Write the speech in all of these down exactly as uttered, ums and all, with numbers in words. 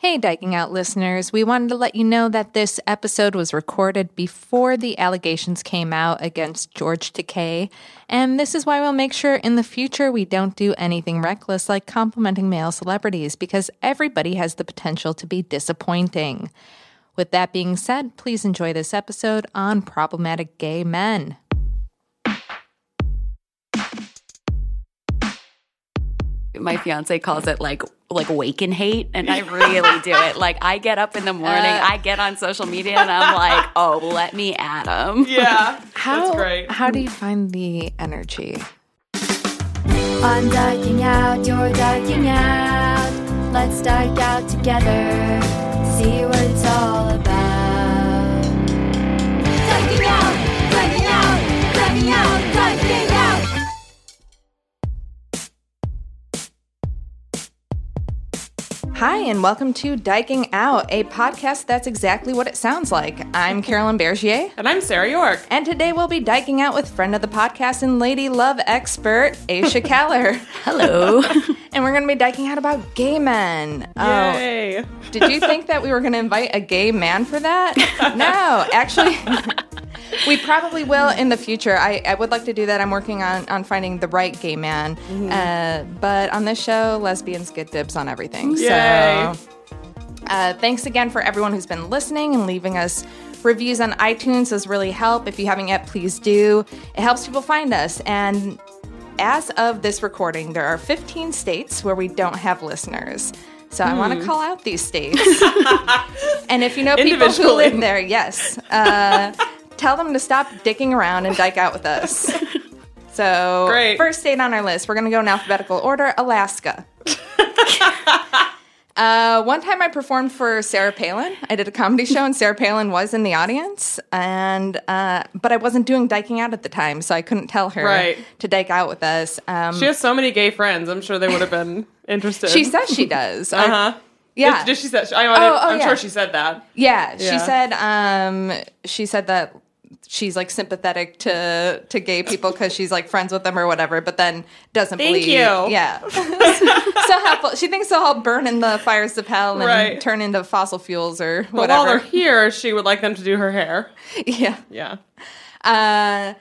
Hey, Dyking Out listeners, we wanted to let you know that this episode was recorded before the allegations came out against George Takei, and this is why we'll make sure in the future we don't do anything reckless like complimenting male celebrities, because everybody has the potential to be disappointing. With that being said, please enjoy this episode on problematic gay men. My fiance calls it like like wake and hate, and I really do it. Like, I get up in the morning, uh, I get on social media, and I'm like, oh, let me add them. Yeah, how, that's great. How do you find the energy? I'm dyking out, you're dyking out. Let's dyke out together, see what it's all about. Dyking out, dyking out, dyking out, dyking out. Hi, and welcome to Dyking Out, a podcast that's exactly what it sounds like. I'm Carolyn Bergier. And I'm Sarah York. And today we'll be dyking out with friend of the podcast and lady love expert, Aisha Caller. Hello. And we're going to be dyking out about gay men. Yay. Oh, did you think that we were going to invite a gay man for that? No, actually... We probably will in the future. I, I would like to do that. I'm working on, on finding the right gay man. Mm-hmm. Uh, but on this show, lesbians get dibs on everything. Yay. So uh, thanks again for everyone who's been listening and leaving us reviews on iTunes. Those really help. If you haven't yet, please do. It helps people find us. And as of this recording, there are fifteen states where we don't have listeners. So I hmm. want to call out these states. And if you know people who live there, yes. Uh Tell them to stop dicking around and dike out with us. So, great. First state on our list, we're going to go in alphabetical order, Alaska. uh, one time I performed for Sarah Palin. I did a comedy show, and Sarah Palin was in the audience. and uh, But I wasn't doing diking out at the time, so I couldn't tell her right. to dike out with us. Um, she has so many gay friends. I'm sure they would have been interested. She says she does. Uh-huh. I, Yeah, did she say, I, I, oh, oh, I'm yeah. sure she said that. Yeah, yeah. she said um, she said that she's like sympathetic to, to gay people because she's like friends with them or whatever, but then doesn't Thank believe. Thank you. Yeah, so helpful. She thinks they'll help burn in the fires of hell and right. turn into fossil fuels or whatever. But while they're here, she would like them to do her hair. Yeah, yeah. Uh,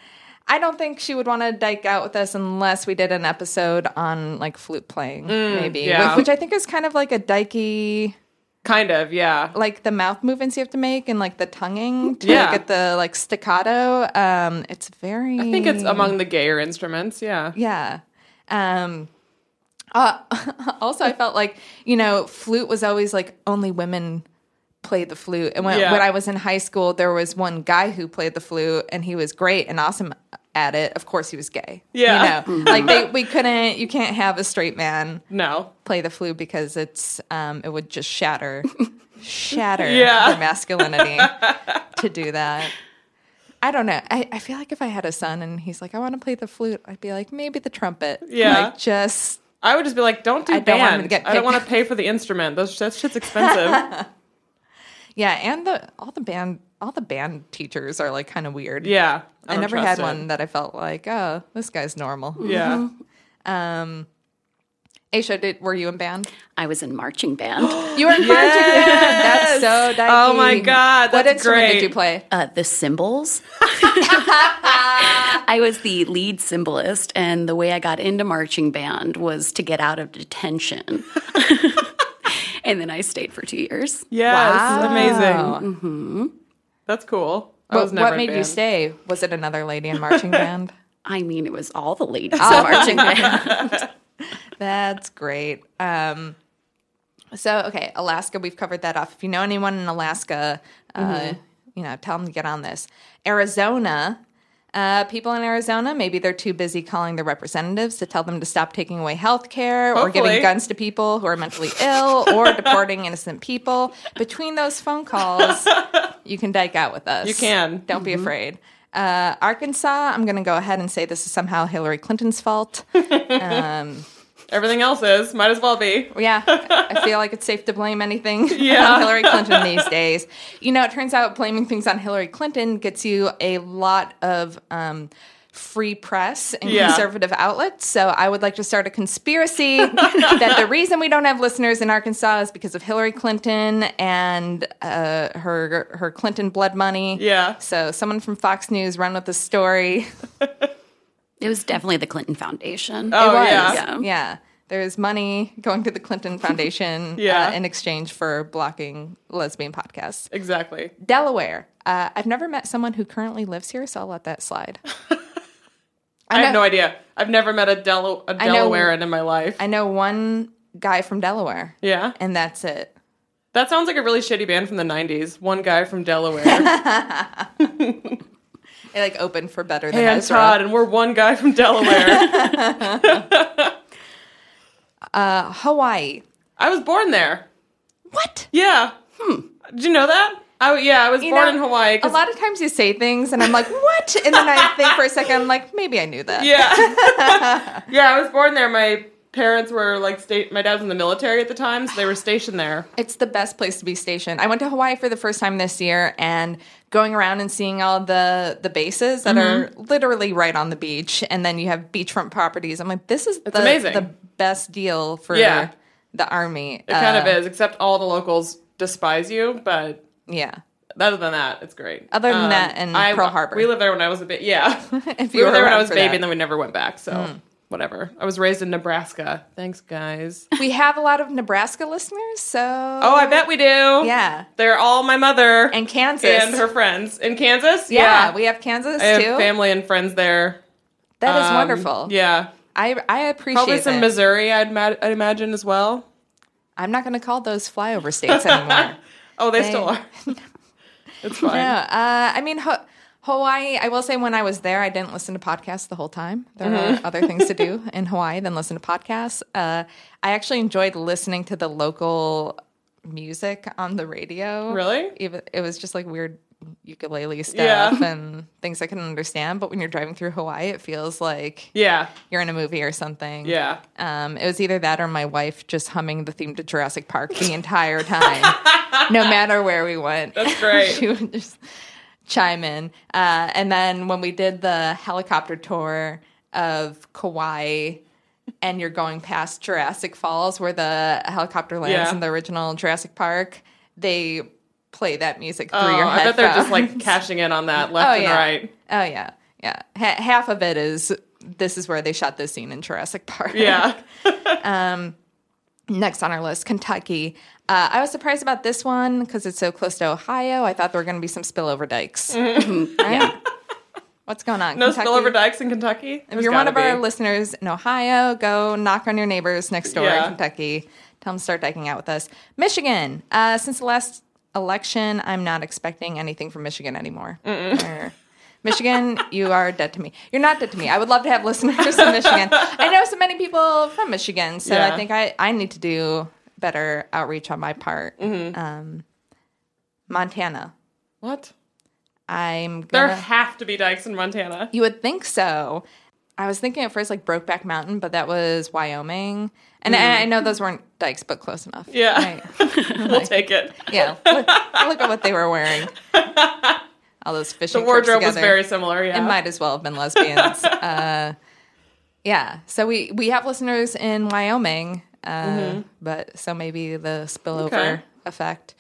I don't think she would want to dike out with us unless we did an episode on, like, flute playing, mm, maybe. Yeah. Which, which I think is kind of like a dikey... Kind of, yeah. Like, the mouth movements you have to make and, like, the tonguing to yeah. get the, like, staccato. Um, it's very... I think it's among the gayer instruments, yeah. Yeah. Um, Uh, also, I felt like, you know, flute was always like only women played the flute. And when, yeah. when I was in high school, there was one guy who played the flute, and he was great and awesome at it. Of course, he was gay. Yeah. You know, like they, we couldn't, you can't have a straight man no. play the flute because it's, um, it would just shatter, shatter yeah. their masculinity to do that. I don't know. I, I feel like if I had a son and he's like, I want to play the flute, I'd be like, maybe the trumpet. Yeah. Like just... I would just be like, don't do I band. Don't want to get I don't want to pay for the instrument. Those, that shit's expensive. Yeah, and the all the band all the band teachers are like kind of weird. Yeah, I, I never had it. one that I felt like, oh, this guy's normal. Yeah. Mm-hmm. Um, Aisha, did were you in band? I was in marching band. You were in marching yes! band. That's so dyking. Oh my god, that's what instrument great. did you play? Uh, the cymbals. I was the lead cymbalist, and the way I got into marching band was to get out of detention. And then I stayed for two years. Yeah, wow. Amazing. Mm-hmm. That's cool. I well, was never what made band. you stay? Was it another lady in marching band? I mean, it was all the ladies oh. in marching band. That's great. Um, so, okay, Alaska, we've covered that off. If you know anyone in Alaska, uh, mm-hmm. you know, tell them to get on this. Arizona. Uh, people in Arizona, maybe they're too busy calling their representatives to tell them to stop taking away health care or giving guns to people who are mentally ill or deporting innocent people. Between those phone calls, you can dyke out with us. You can. Don't mm-hmm. be afraid. Uh, Arkansas, I'm going to go ahead and say this is somehow Hillary Clinton's fault. Um, Everything else is. Might as well be. Yeah. I feel like it's safe to blame anything yeah. on Hillary Clinton these days. You know, it turns out blaming things on Hillary Clinton gets you a lot of um, free press and yeah. conservative outlets. So I would like to start a conspiracy that the reason we don't have listeners in Arkansas is because of Hillary Clinton and uh, her, her Clinton blood money. Yeah. So someone from Fox News run with the story. It was definitely the Clinton Foundation. Oh, it was. Yeah. yeah. yeah. There's money going to the Clinton Foundation yeah. uh, in exchange for blocking lesbian podcasts. Exactly. Delaware. Uh, I've never met someone who currently lives here, so I'll let that slide. I, I know, have no idea. I've never met a, Del- a Delawarean know, in my life. I know one guy from Delaware. Yeah? And that's it. That sounds like a really shitty band from the nineties. One guy from Delaware. They, like, open for Better Than Hey, I'm Todd, and we're one guy from Delaware. uh, Hawaii. I was born there. What? Yeah. Hmm. Did you know that? I, yeah, I was you born know, in Hawaii. A lot of times you say things, and I'm like, what? And then I think for a second, I'm like, maybe I knew that. Yeah. Yeah, I was born there. My parents were, like, sta- my dad was in the military at the time, so they were stationed there. It's the best place to be stationed. I went to Hawaii for the first time this year, and... going around and seeing all the, the bases that mm-hmm. are literally right on the beach, and then you have beachfront properties. I'm like, this is the, the best deal for yeah. the Army. It uh, kind of is, except all the locals despise you, but yeah. other than that, it's great. Other than um, that and I, Pearl Harbor. We lived there when I was a bit, yeah. if you we were, were there when I was a baby, that. and then we never went back, so... Mm. Whatever. I was raised in Nebraska. Thanks, guys. We have a lot of Nebraska listeners, so... Oh, I bet we do. Yeah. They're all my mother. And Kansas. And her friends. In Kansas? Yeah, yeah. We have Kansas, I too. I have family and friends there. That um, is wonderful. Yeah. I I appreciate it. Probably some it. Missouri, I'd, ma- I'd imagine, as well. I'm not going to call those flyover states anymore. Oh, they, they still are. It's fine. No, uh, I mean... Ho- Hawaii, I will say when I was there, I didn't listen to podcasts the whole time. There mm-hmm. are other things to do in Hawaii than listen to podcasts. Uh, I actually enjoyed listening to the local music on the radio. Really? Even, it was just like weird ukulele stuff yeah. and things I couldn't understand. But when you're driving through Hawaii, it feels like yeah. you're in a movie or something. Yeah. Um, it was either that or my wife just humming the theme to Jurassic Park the entire time, no matter where we went. That's great. She would just... chime in. Uh, and then when we did the helicopter tour of Kauai and you're going past Jurassic Falls where the helicopter lands yeah. in the original Jurassic Park, they play that music through oh, your headphones. I bet they're just like cashing in on that left oh, and yeah. right. Oh, yeah. Yeah. H- half of it is this is where they shot this scene in Jurassic Park. Yeah. um, next on our list, Kentucky. Uh, I was surprised about this one because it's so close to Ohio. I thought there were going to be some spillover dykes. Mm-hmm. Yeah. What's going on? No Kentucky? Spillover dikes in Kentucky? If There's you're one of be. our listeners in Ohio, go knock on your neighbors next door yeah. in Kentucky. Tell them to start diking out with us. Michigan. Uh, since the last election, I'm not expecting anything from Michigan anymore. Mm-mm. Michigan, you are dead to me. You're not dead to me. I would love to have listeners in Michigan. I know so many people from Michigan, so yeah. I think I, I need to do better outreach on my part. Mm-hmm. Um, Montana. What? I'm gonna, there have to be dikes in Montana. You would think so. I was thinking at first like Brokeback Mountain, but that was Wyoming. And mm. I, I know those weren't dikes, but close enough. Yeah. Right. We'll like, take it. Yeah. Look, look at what they were wearing. All those fishing. The wardrobe was very similar, yeah. It might as well have been lesbians. uh, yeah. So we, we have listeners in Wyoming, uh, mm-hmm. but so maybe the spillover okay. effect.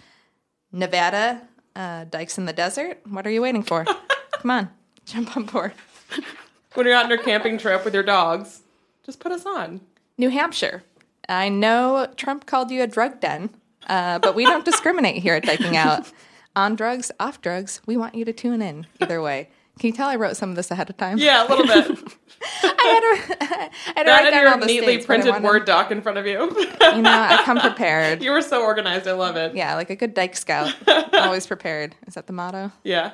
Nevada. Uh, dikes in the desert. What are you waiting for? Come on, jump on board. When you're out on your camping trip with your dogs, just put us on. New Hampshire. I know Trump called you a drug den, uh, but we don't discriminate here at Diking Out. On drugs, off drugs, we want you to tune in either way. Can you tell I wrote some of this ahead of time? Yeah, a little bit. I had to, I had to write down all the states. That and your neatly printed Word doc in front of you. You know, I come prepared. You were so organized. I love it. Yeah, like a good dyke scout. Always prepared. Is that the motto? Yeah.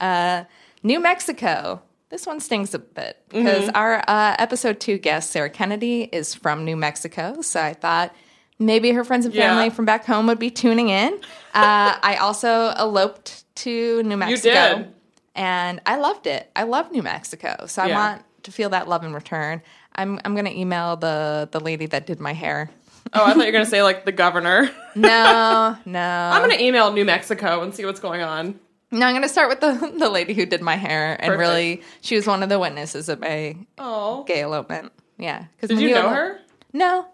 Uh, New Mexico. This one stings a bit because mm-hmm. our uh, episode two guest, Sarah Kennedy, is from New Mexico. So I thought maybe her friends and family yeah. from back home would be tuning in. Uh, I also eloped to New Mexico. You did. And I loved it. I love New Mexico. So I yeah. want to feel that love in return. I'm I'm going to email the, the lady that did my hair. Oh, I thought you were going to say, like, the governor. No, no. I'm going to email New Mexico and see what's going on. No, I'm going to start with the, the lady who did my hair. And Perfect. really, she was one of the witnesses of my Aww. gay elopement. Yeah. Did you know her? No.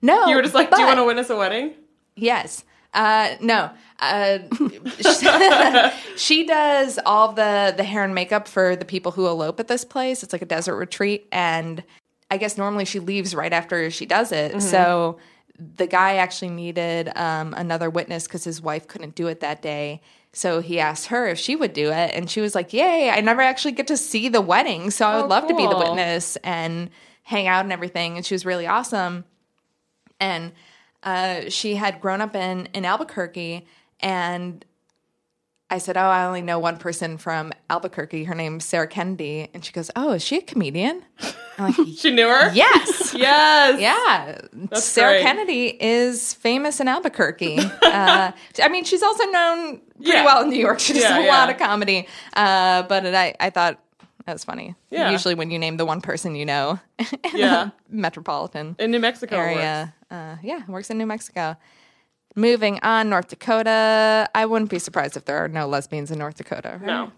No. You were just like, but, do you want to witness a wedding? Yes. Uh, no, uh, she, she does all the, the hair and makeup for the people who elope at this place. It's like a desert retreat. And I guess normally she leaves right after she does it. Mm-hmm. So the guy actually needed um, another witness because his wife couldn't do it that day. So he asked her if she would do it. And she was like, yay, I never actually get to see the wedding. So I would oh, love cool. to be the witness and hang out and everything. And she was really awesome. And Uh, she had grown up in, in Albuquerque, and I said, oh, I only know one person from Albuquerque. Her name's Sarah Kennedy. And she goes, oh, is she a comedian? I'm like, she knew her? Yes. Yes. Yeah. That's Sarah great. Kennedy is famous in Albuquerque. uh, I mean, she's also known pretty yeah. well in New York. She does yeah, a yeah. lot of comedy. Uh, but it, I, I thought that was funny. Yeah. Usually when you name the one person you know in yeah. the metropolitan in New Mexico area. Works. Uh, yeah, works in New Mexico. Moving on, North Dakota. I wouldn't be surprised if there are no lesbians in North Dakota. Right? No.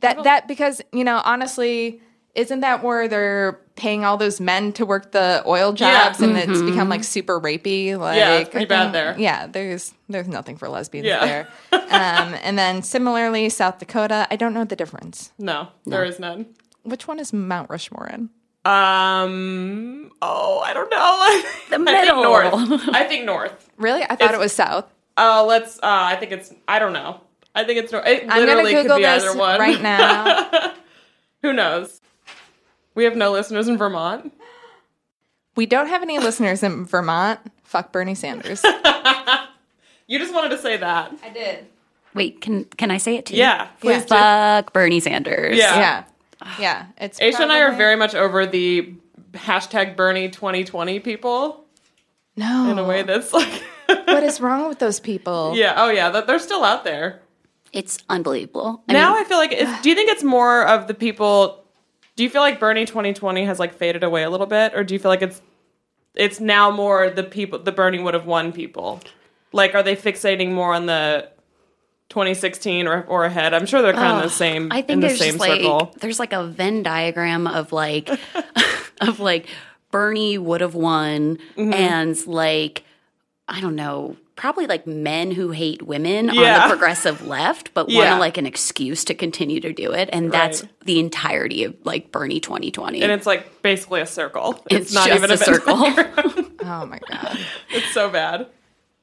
That, that because, you know, honestly, isn't that where they're paying all those men to work the oil jobs yeah. and mm-hmm. it's become, like, super rapey? Like, yeah, it's pretty bad there. Yeah, there's there's nothing for lesbians yeah. there. um, and then similarly, South Dakota, I don't know the difference. No, there no. is none. Which one is Mount Rushmore in? Um, oh, I don't know. The middle. I think north. I think north. Really? I thought it's, it was south. Oh, uh, let's, uh, I think it's, I don't know. I think it's north. It literally could be either one. I'm going to Google this right now. Who knows? We have no listeners in Vermont. We don't have any listeners in Vermont. Fuck Bernie Sanders. You just wanted to say that. I did. Wait, can can I say it too? Yeah. Please yeah. Fuck Bernie Sanders. Yeah. Yeah. Yeah, it's Aisha and I are very much over the hashtag Bernie twenty twenty people. No. In a way that's like... What is wrong with those people? Yeah, oh yeah, they're still out there. It's unbelievable. I now mean, I feel like... It's, do you think it's more of the people... Do you feel like Bernie twenty twenty has like faded away a little bit? Or do you feel like it's it's now more the people... The Bernie would have won people? Like, are they fixating more on the... twenty sixteen or, or ahead? I'm sure they're kind oh, of the same I think in the same circle. Like, there's like a Venn diagram of like of like Bernie would have won mm-hmm. and like I don't know, probably like men who hate women yeah. on the progressive left, but yeah. want like an excuse to continue to do it. And that's right. the entirety of like Bernie twenty twenty. And it's like basically a circle. It's, it's not just even a, a circle. Oh my God. It's so bad.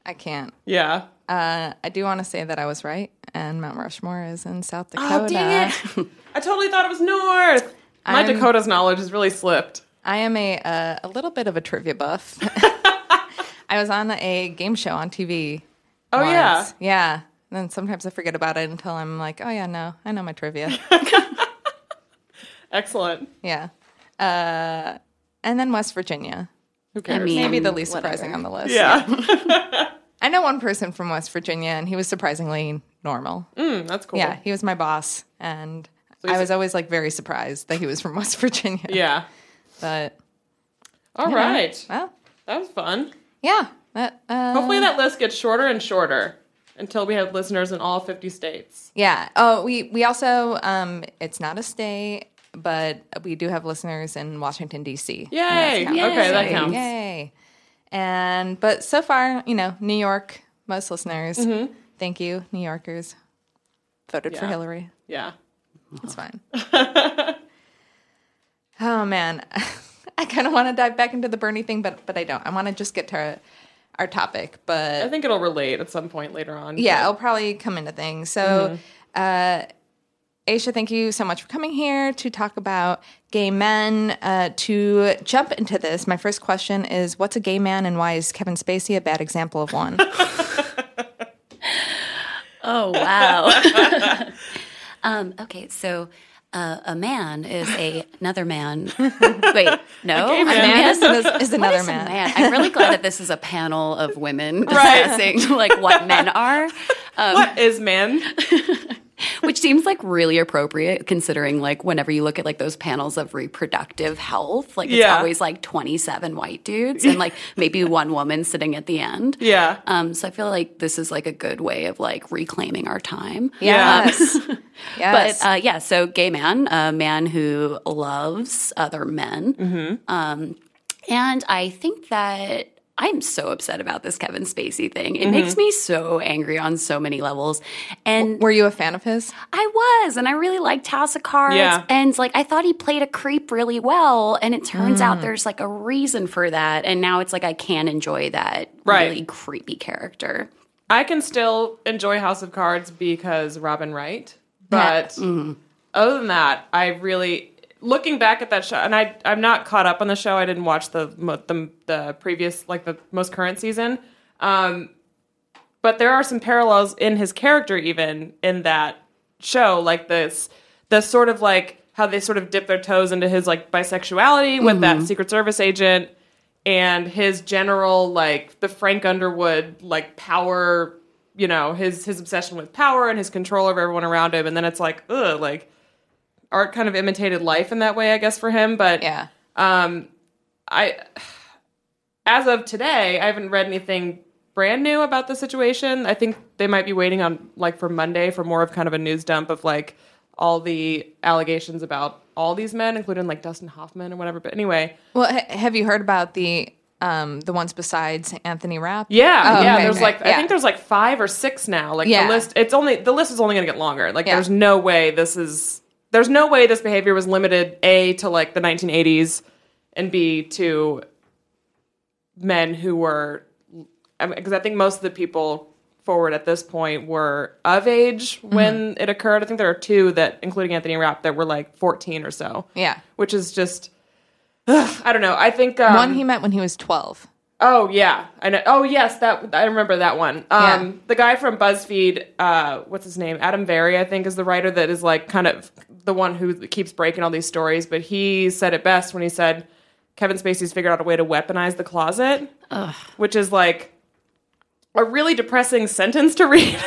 I can't. Yeah. Uh, I do want to say that I was right. and Mount Rushmore is in South Dakota. Oh, dang it. I totally thought it was north. My I'm, Dakota's knowledge has really slipped. I am a uh, a little bit of a trivia buff. I was on a game show on T V. Oh, once. yeah. Yeah. And then sometimes I forget about it until I'm like, oh, yeah, no, I know my trivia. Excellent. Yeah. Uh, and then West Virginia. Who cares? I mean, maybe the least whatever. surprising on the list. Yeah. yeah. I know one person from West Virginia, and he was surprisingly normal. Mm, that's cool. Yeah, he was my boss, and so I was always like very surprised that he was from West Virginia. Yeah. But all right. Know, well, that was fun. Yeah. That, uh, hopefully that list gets shorter and shorter until we have listeners in all fifty states. Yeah. Oh, we we also um, it's not a state, but we do have listeners in Washington D C. Yay! Yay. Okay, that counts. Yay. And but so far, you know, New York, most listeners. Mm-hmm. Thank you, New Yorkers. Voted yeah. for Hillary. Yeah. It's fine. Oh, man. I kind of want to dive back into the Bernie thing, but but I don't. I want to just get to our, our topic. But I think it'll relate at some point later on. Yeah, but it'll probably come into things. So, mm-hmm. uh, Aisha, thank you so much for coming here to talk about gay men. Uh, to jump into this, my first question is, what's a gay man and why is Kevin Spacey a bad example of one? Oh, wow. um, okay, so... Uh, a man is a, another man. Wait, no? A, a man is, is another is man. man. I'm really glad that this is a panel of women discussing right. like what men are. Um, what is men? Which seems like really appropriate considering like whenever you look at like those panels of reproductive health, like it's yeah. always like twenty-seven white dudes and like maybe one woman sitting at the end. Yeah. Um. So I feel like this is like a good way of like reclaiming our time. Yes. Um, Yes. But, uh, yeah, so gay man, a man who loves other men. Mm-hmm. Um, and I think that I'm so upset about this Kevin Spacey thing. It mm-hmm. makes me so angry on so many levels. And were you a fan of his? I was, and I really liked House of Cards. Yeah. And, like, I thought he played a creep really well, and it turns mm. out there's, like, a reason for that. And now it's like I can enjoy that right. really creepy character. I can still enjoy House of Cards because Robin Wright. But yeah. mm-hmm. other than that, I really, looking back at that show, and I, I'm not caught up on the show. I didn't watch the the, the previous, like the most current season. Um, but there are some parallels in his character even in that show. Like this, the sort of like how they sort of dip their toes into his like bisexuality mm-hmm. with that Secret Service agent and his general like the Frank Underwood like power you know, his his obsession with power and his control of everyone around him. And then it's like, ugh, like art kind of imitated life in that way, I guess, for him. But yeah. um, I, as of today, I haven't read anything brand new about the situation. I think they might be waiting on, like, for Monday for more of kind of a news dump of, like, all the allegations about all these men, including, like, Dustin Hoffman or whatever. But anyway. Well, ha- have you heard about the... Um, the ones besides Anthony Rapp. Yeah, oh, yeah. Right, there's right, like right. I yeah. think there's like five or six now. Like yeah. the list, it's only the list is only going to get longer. Like yeah. there's no way this is there's no way this behavior was limited A to like the nineteen eighties and B to men who were because I, mean, I think most of the people forward at this point were of age when mm-hmm. it occurred. I think there are two that, including Anthony Rapp, that were like fourteen or so. Yeah, which is just. Ugh, I don't know. I think um, one he met when he was twelve. Oh yeah, I know. Oh yes, that I remember that one. Um, yeah. The guy from BuzzFeed, uh, what's his name? Adam Vary, I think, is the writer that is like kind of the one who keeps breaking all these stories. But he said it best when he said Kevin Spacey's figured out a way to weaponize the closet, Ugh. which is like a really depressing sentence to read.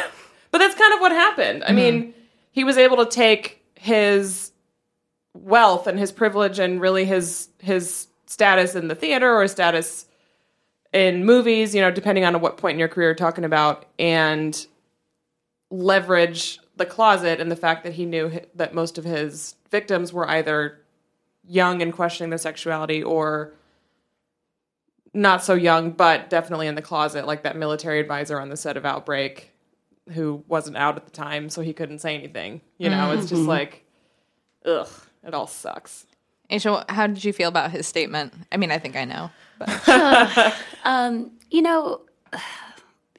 But that's kind of what happened. Mm-hmm. I mean, he was able to take his wealth and his privilege and really his his status in the theater or his status in movies, you know, depending on what point in your career you're talking about, and leverage the closet and the fact that he knew that most of his victims were either young and questioning their sexuality or not so young, but definitely in the closet, like that military advisor on the set of Outbreak who wasn't out at the time, so he couldn't say anything. You know, mm-hmm. it's just like, ugh. It all sucks. Aisha, how did you feel about his statement? I mean, I think I know. But. uh, um, you know,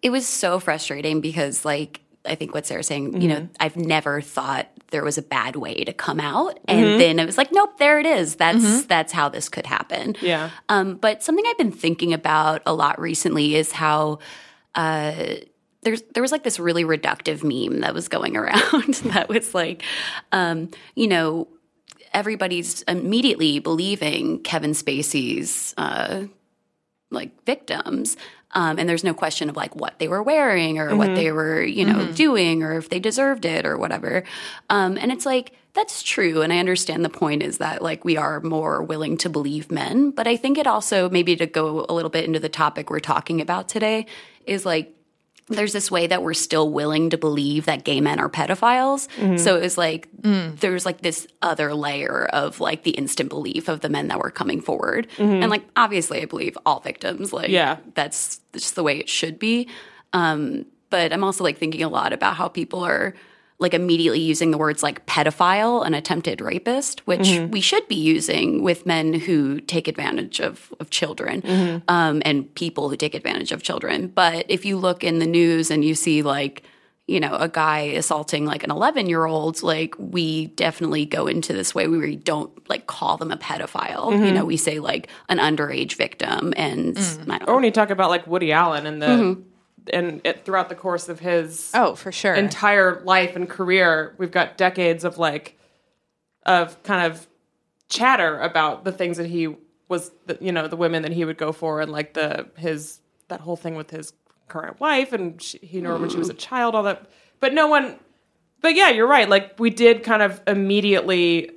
it was so frustrating because, like, I think what Sarah's saying, mm-hmm. you know, I've never thought there was a bad way to come out. And mm-hmm. then it was like, nope, there it is. That's mm-hmm. that's how this could happen. Yeah. Um, but something I've been thinking about a lot recently is how uh, there's there was like this really reductive meme that was going around that was like, um, you know, everybody's immediately believing Kevin Spacey's uh, like victims. Um, and there's no question of, like, what they were wearing or mm-hmm. what they were, you know, mm-hmm. doing or if they deserved it or whatever. Um, and it's like, that's true. And I understand the point is that, like, we are more willing to believe men. But I think it also, maybe to go a little bit into the topic we're talking about today, is, like, there's this way that we're still willing to believe that gay men are pedophiles. Mm-hmm. So it was like mm. there's like this other layer of like the instant belief of the men that were coming forward. Mm-hmm. And like obviously I believe all victims. Like yeah. that's just the way it should be. Um, but I'm also like thinking a lot about how people are like immediately using the words like pedophile and attempted rapist, which mm-hmm. we should be using with men who take advantage of, of children mm-hmm. um, and people who take advantage of children. But if you look in the news and you see like, you know, a guy assaulting like an eleven-year-old, like we definitely go into this way where we don't like call them a pedophile. Mm-hmm. You know, we say like an underage victim and mm. I don't know. Or when you talk about like Woody Allen and the mm-hmm. – and it, throughout the course of his oh, for sure. entire life and career, we've got decades of like of kind of chatter about the things that he was, the, you know, the women that he would go for, and like the his that whole thing with his current wife, and she, he knew her mm. when she was a child, all that. But no one, but yeah, you're right. Like we did kind of immediately,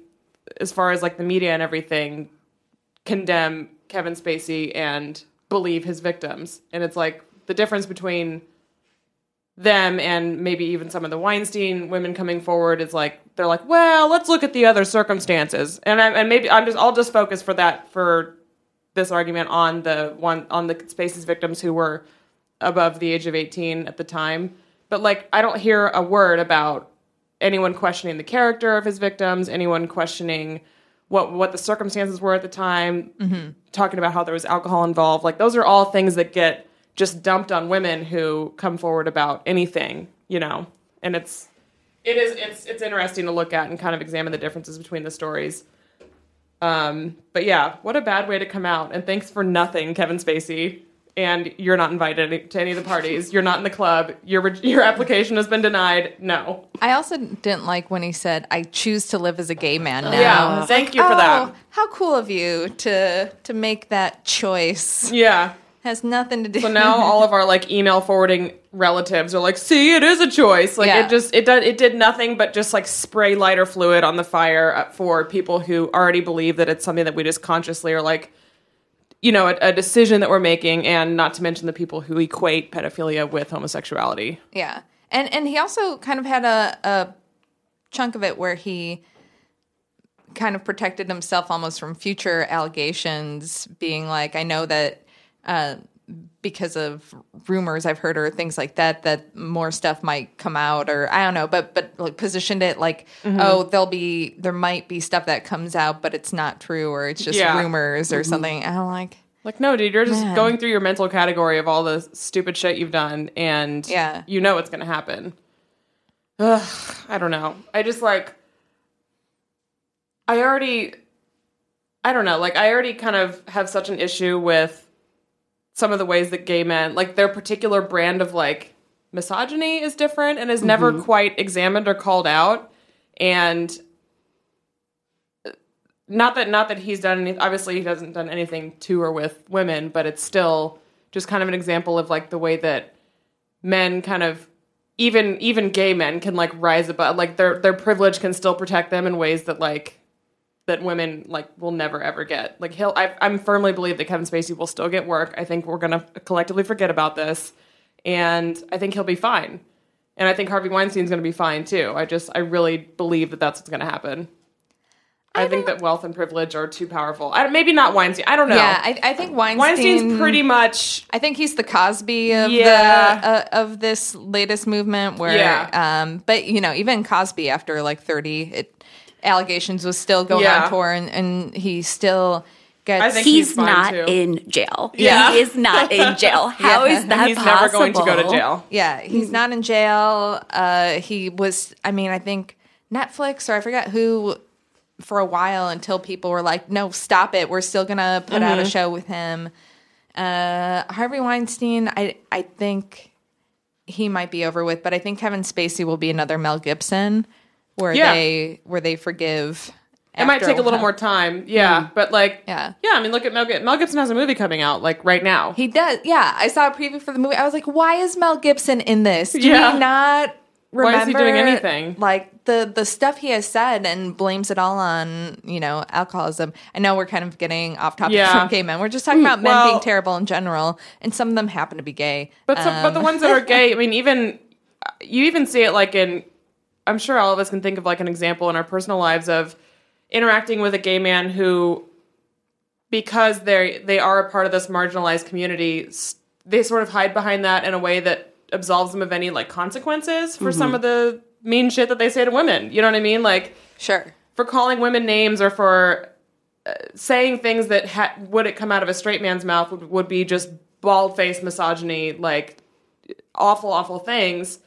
as far as like the media and everything, condemn Kevin Spacey and believe his victims, and it's like. The difference between them and maybe even some of the Weinstein women coming forward is like they're like, well, let's look at the other circumstances, and I, and maybe I'm just I'll just focus for that for this argument on the one on the Spacey's victims who were above the age of eighteen at the time, but like I don't hear a word about anyone questioning the character of his victims, anyone questioning what what the circumstances were at the time, mm-hmm. talking about how there was alcohol involved. Like those are all things that get. Just dumped on women who come forward about anything, you know, and it's, it is, it's, it's interesting to look at and kind of examine the differences between the stories. Um, but yeah, what a bad way to come out, and thanks for nothing, Kevin Spacey. And you're not invited to any of the parties. You're not in the club. Your your application has been denied. No. I also didn't like when he said, I choose to live as a gay man now. Yeah, thank like, you for oh, that. How cool of you to, to make that choice. Yeah. Has nothing to do. So now all of our like email forwarding relatives are like, see, it is a choice. Like yeah. it just it did it did nothing but just like spray lighter fluid on the fire for people who already believe that it's something that we just consciously are like, you know, a, a decision that we're making, and not to mention the people who equate pedophilia with homosexuality. Yeah, and and he also kind of had a, a chunk of it where he. Kind of protected himself almost from future allegations, being like, I know that. Uh, because of rumors I've heard or things like that, that more stuff might come out, or I don't know, but but like positioned it like, mm-hmm. oh, there'll be there might be stuff that comes out, but it's not true, or it's just yeah. rumors or mm-hmm. something. And I'm like, like no, dude, you're just man. going through your mental category of all the stupid shit you've done, and yeah. you know what's gonna happen. Ugh, I don't know. I just like, I already, I don't know, like I already kind of have such an issue with. Some of the ways that gay men, like their particular brand of like misogyny is different and is never mm-hmm. quite examined or called out. And not that, not that he's done anything, obviously he hasn't done anything to or with women, but it's still just kind of an example of like the way that men kind of, even, even gay men can like rise above, like their, their privilege can still protect them in ways that like, that women like will never ever get. Like he'll, I, I'm firmly believe that Kevin Spacey will still get work. I think we're gonna collectively forget about this, and I think he'll be fine. And I think Harvey Weinstein's gonna be fine too. I just, I really believe that that's what's gonna happen. I, I think that wealth and privilege are too powerful. I, maybe not Weinstein. I don't know. Yeah, I, I think Weinstein. Weinstein's pretty much. I think he's the Cosby of yeah. the uh, of this latest movement. Where, yeah. um, but you know, even Cosby after like thirty, it. Allegations was still going yeah. on tour, and, and he still gets. I think he's, he's not too. in jail. Yeah. He is not in jail. How yeah. is that he's possible? He's never going to go to jail. Yeah, he's not in jail. Uh, he was, I mean, I think Netflix or I forgot who for a while until people were like, no, stop it. We're still going to put mm-hmm. out a show with him. Uh, Harvey Weinstein, I I think he might be over with, but I think Kevin Spacey will be another Mel Gibson where yeah. they where they forgive. It might take a little more time, yeah. Mm. But like, yeah. yeah, I mean, look at Mel Gibson. Mel Gibson has a movie coming out like right now. He does, yeah. I saw a preview for the movie. I was like, why is Mel Gibson in this? Do yeah. you not remember? Why is he doing anything? Like the the stuff he has said and blames it all on you know alcoholism. I know we're kind of getting off topic yeah. from gay men. We're just talking about well, men being terrible in general, and some of them happen to be gay. But um, some, but the ones that are gay, I mean, even you even see it like in. I'm sure all of us can think of like an example in our personal lives of. Interacting with a gay man who, because they they are a part of this marginalized community, they sort of hide behind that in a way that absolves them of any like consequences for mm-hmm. some of the mean shit that they say to women. You know what I mean? Like, sure, for calling women names or for uh, saying things that ha- would it come out of a straight man's mouth would, would be just bald faced misogyny, like awful, awful things.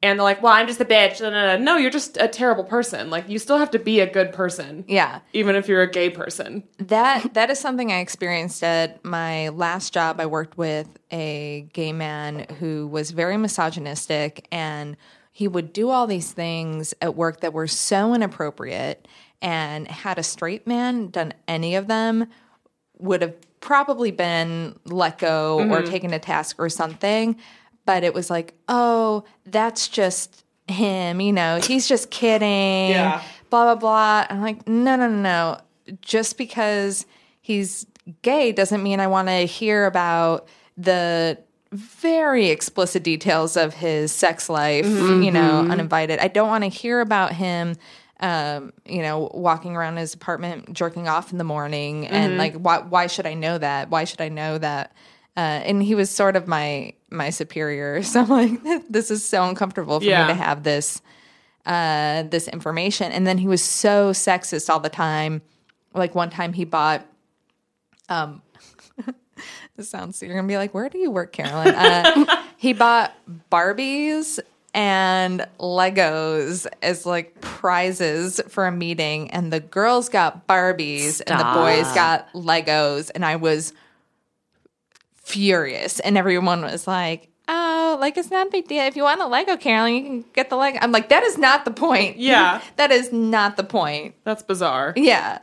And they're like, well, I'm just a bitch. No, no, no. No, you're just a terrible person. Like, you still have to be a good person. Yeah. Even if you're a gay person. That That is something I experienced at my last job. I worked with a gay man who was very misogynistic, and he would do all these things at work that were so inappropriate, and had a straight man done any of them, would have probably been let go mm-hmm. or taken to task or something. But it was like, oh, that's just him, you know, he's just kidding, yeah. blah, blah, blah. I'm like, no, no, no, no. Just because he's gay doesn't mean I want to hear about the very explicit details of his sex life, mm-hmm. you know, uninvited. I don't want to hear about him, um, you know, walking around his apartment, jerking off in the morning. Mm-hmm. And like, why, why should I know that? Why should I know that? Uh, and he was sort of my my superior, so I'm like, this is so uncomfortable for yeah. me to have this uh, this information. And then he was so sexist all the time. Like one time he bought, um, this sounds you're gonna be like, where do you work, Carolyn? Uh, he bought Barbies and Legos as like prizes for a meeting, and the girls got Barbies Stop. and the boys got Legos, and I was. Furious, and everyone was like, oh, like it's not a big deal. If you want a Lego, Carolyn, you can get the Lego. I'm like, that is not the point. Yeah. That is not the point. That's bizarre. Yeah.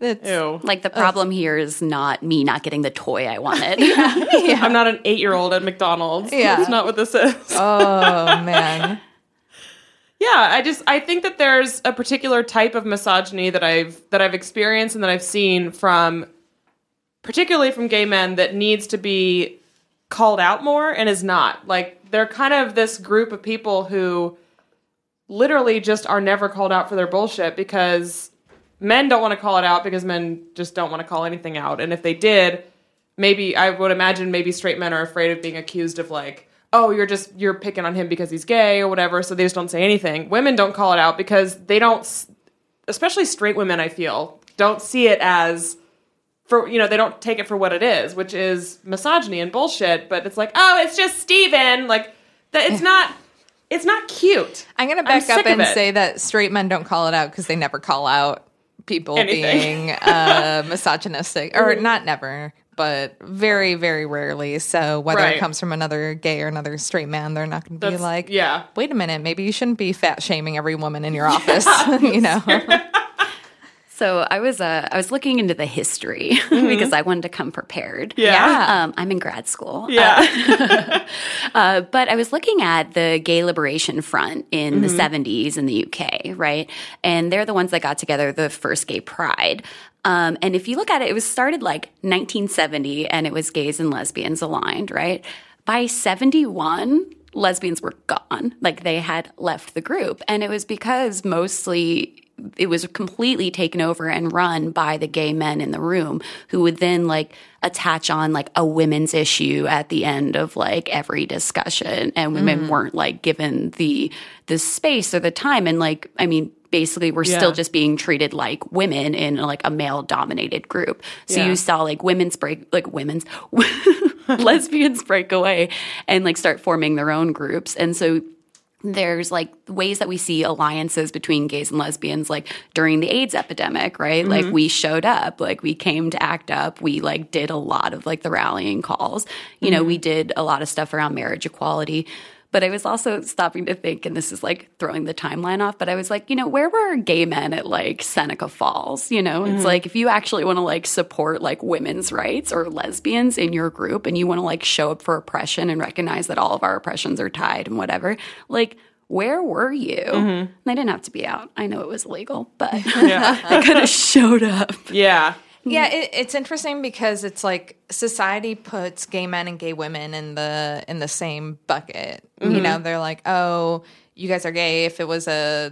It's, Ew. Like the problem ugh. here is not me not getting the toy I wanted. yeah. Yeah. I'm not an eight-year-old at McDonald's. Yeah. That's not what this is. Oh, man. Yeah, I just I think that there's a particular type of misogyny that I've that I've experienced and that I've seen from particularly from gay men, that needs to be called out more and is not. Like, they're kind of this group of people who literally just are never called out for their bullshit because men don't want to call it out because men just don't want to call anything out. And if they did, maybe, I would imagine maybe straight men are afraid of being accused of like, oh, you're just, you're picking on him because he's gay or whatever, so they just don't say anything. Women don't call it out because they don't, especially straight women, I feel, don't see it as... For, you know, they don't take it for what it is, which is misogyny and bullshit, but it's like, oh, it's just Steven. Like, that, it's not it's not cute. I'm going to back up and say that straight men don't call it out because they never call out people Anything. being uh, misogynistic. Or not never, but very, very rarely. So whether right. it comes from another gay or another straight man, they're not going to be like, yeah. wait a minute, maybe you shouldn't be fat shaming every woman in your office, yeah, you know? So I was uh, I was looking into the history mm-hmm. because I wanted to come prepared. Yeah, um, I'm in grad school. Yeah, uh, uh, but I was looking at the Gay Liberation Front in mm-hmm. the seventies in the U K, right? And they're the ones that got together the first gay pride. Um, and if you look at it, it was started like nineteen seventy, and it was gays and lesbians aligned, right? By seventy-one. Lesbians were gone, like they had left the group, and it was because mostly it was completely taken over and run by the gay men in the room who would then like attach on like a women's issue at the end of like every discussion, and women mm. weren't like given the the space or the time, and like I mean basically we're yeah. still just being treated like women in like a male dominated group. So yeah. you saw like women's break like women's lesbians break away and like start forming their own groups, and so there's like ways that we see alliances between gays and lesbians, like during the AIDS epidemic, right? Mm-hmm. Like we showed up, like we came to ACT UP, we like did a lot of like the rallying calls. You mm-hmm. know, we did a lot of stuff around marriage equality. But I was also stopping to think, and this is like throwing the timeline off, but I was like, you know, where were gay men at like Seneca Falls? You know, mm-hmm. it's like if you actually want to like support like women's rights or lesbians in your group and you want to like show up for oppression and recognize that all of our oppressions are tied and whatever, like where were you? Mm-hmm. And I didn't have to be out. I know it was illegal, but yeah. I could have showed up. Yeah. Yeah, it, it's interesting because it's like society puts gay men and gay women in the in the same bucket. Mm-hmm. You know, they're like, oh, you guys are gay. If it was a,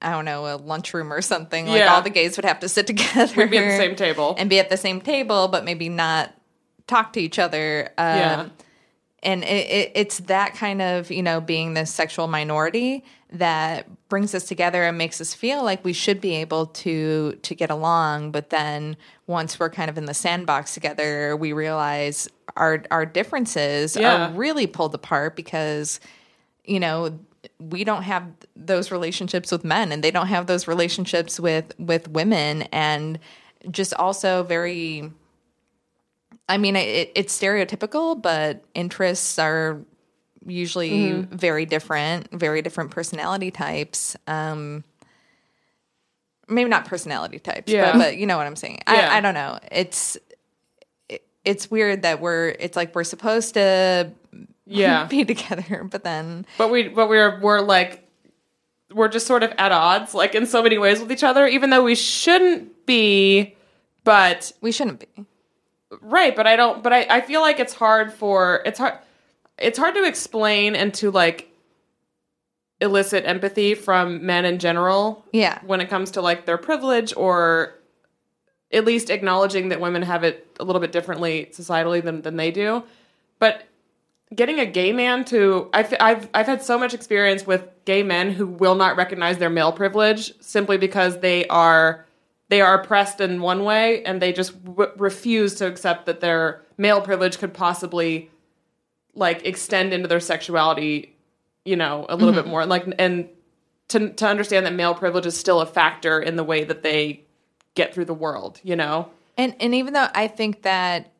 I don't know, a lunchroom or something, like yeah. all the gays would have to sit together. We'd be at the same table. And be at the same table, but maybe not talk to each other. Um, yeah. And it, it, it's that kind of, you know, being this sexual minority that brings us together and makes us feel like we should be able to to get along. But then once we're kind of in the sandbox together, we realize our our differences yeah. are really pulled apart because, you know, we don't have those relationships with men and they don't have those relationships with, with women. And just also very... I mean, it, it's stereotypical, but interests are usually mm. very different, very different personality types. Um, maybe not personality types, yeah. but, but you know what I'm saying. Yeah. I, I don't know. It's it, it's weird that we're it's like we're supposed to yeah. be together, but then but we but we're we're like we're just sort of at odds, like in so many ways with each other, even though we shouldn't be, but we shouldn't be. Right, but I don't. But I, I feel like it's hard for it's hard it's hard to explain and to like elicit empathy from men in general. Yeah, when it comes to like their privilege, or at least acknowledging that women have it a little bit differently societally than, than they do. But getting a gay man to I've, I've I've had so much experience with gay men who will not recognize their male privilege simply because they are. They are oppressed in one way, and they just w- refuse to accept that their male privilege could possibly, like, extend into their sexuality, you know, a little mm-hmm. bit more. Like, and to to understand that male privilege is still a factor in the way that they get through the world, you know. And and even though I think that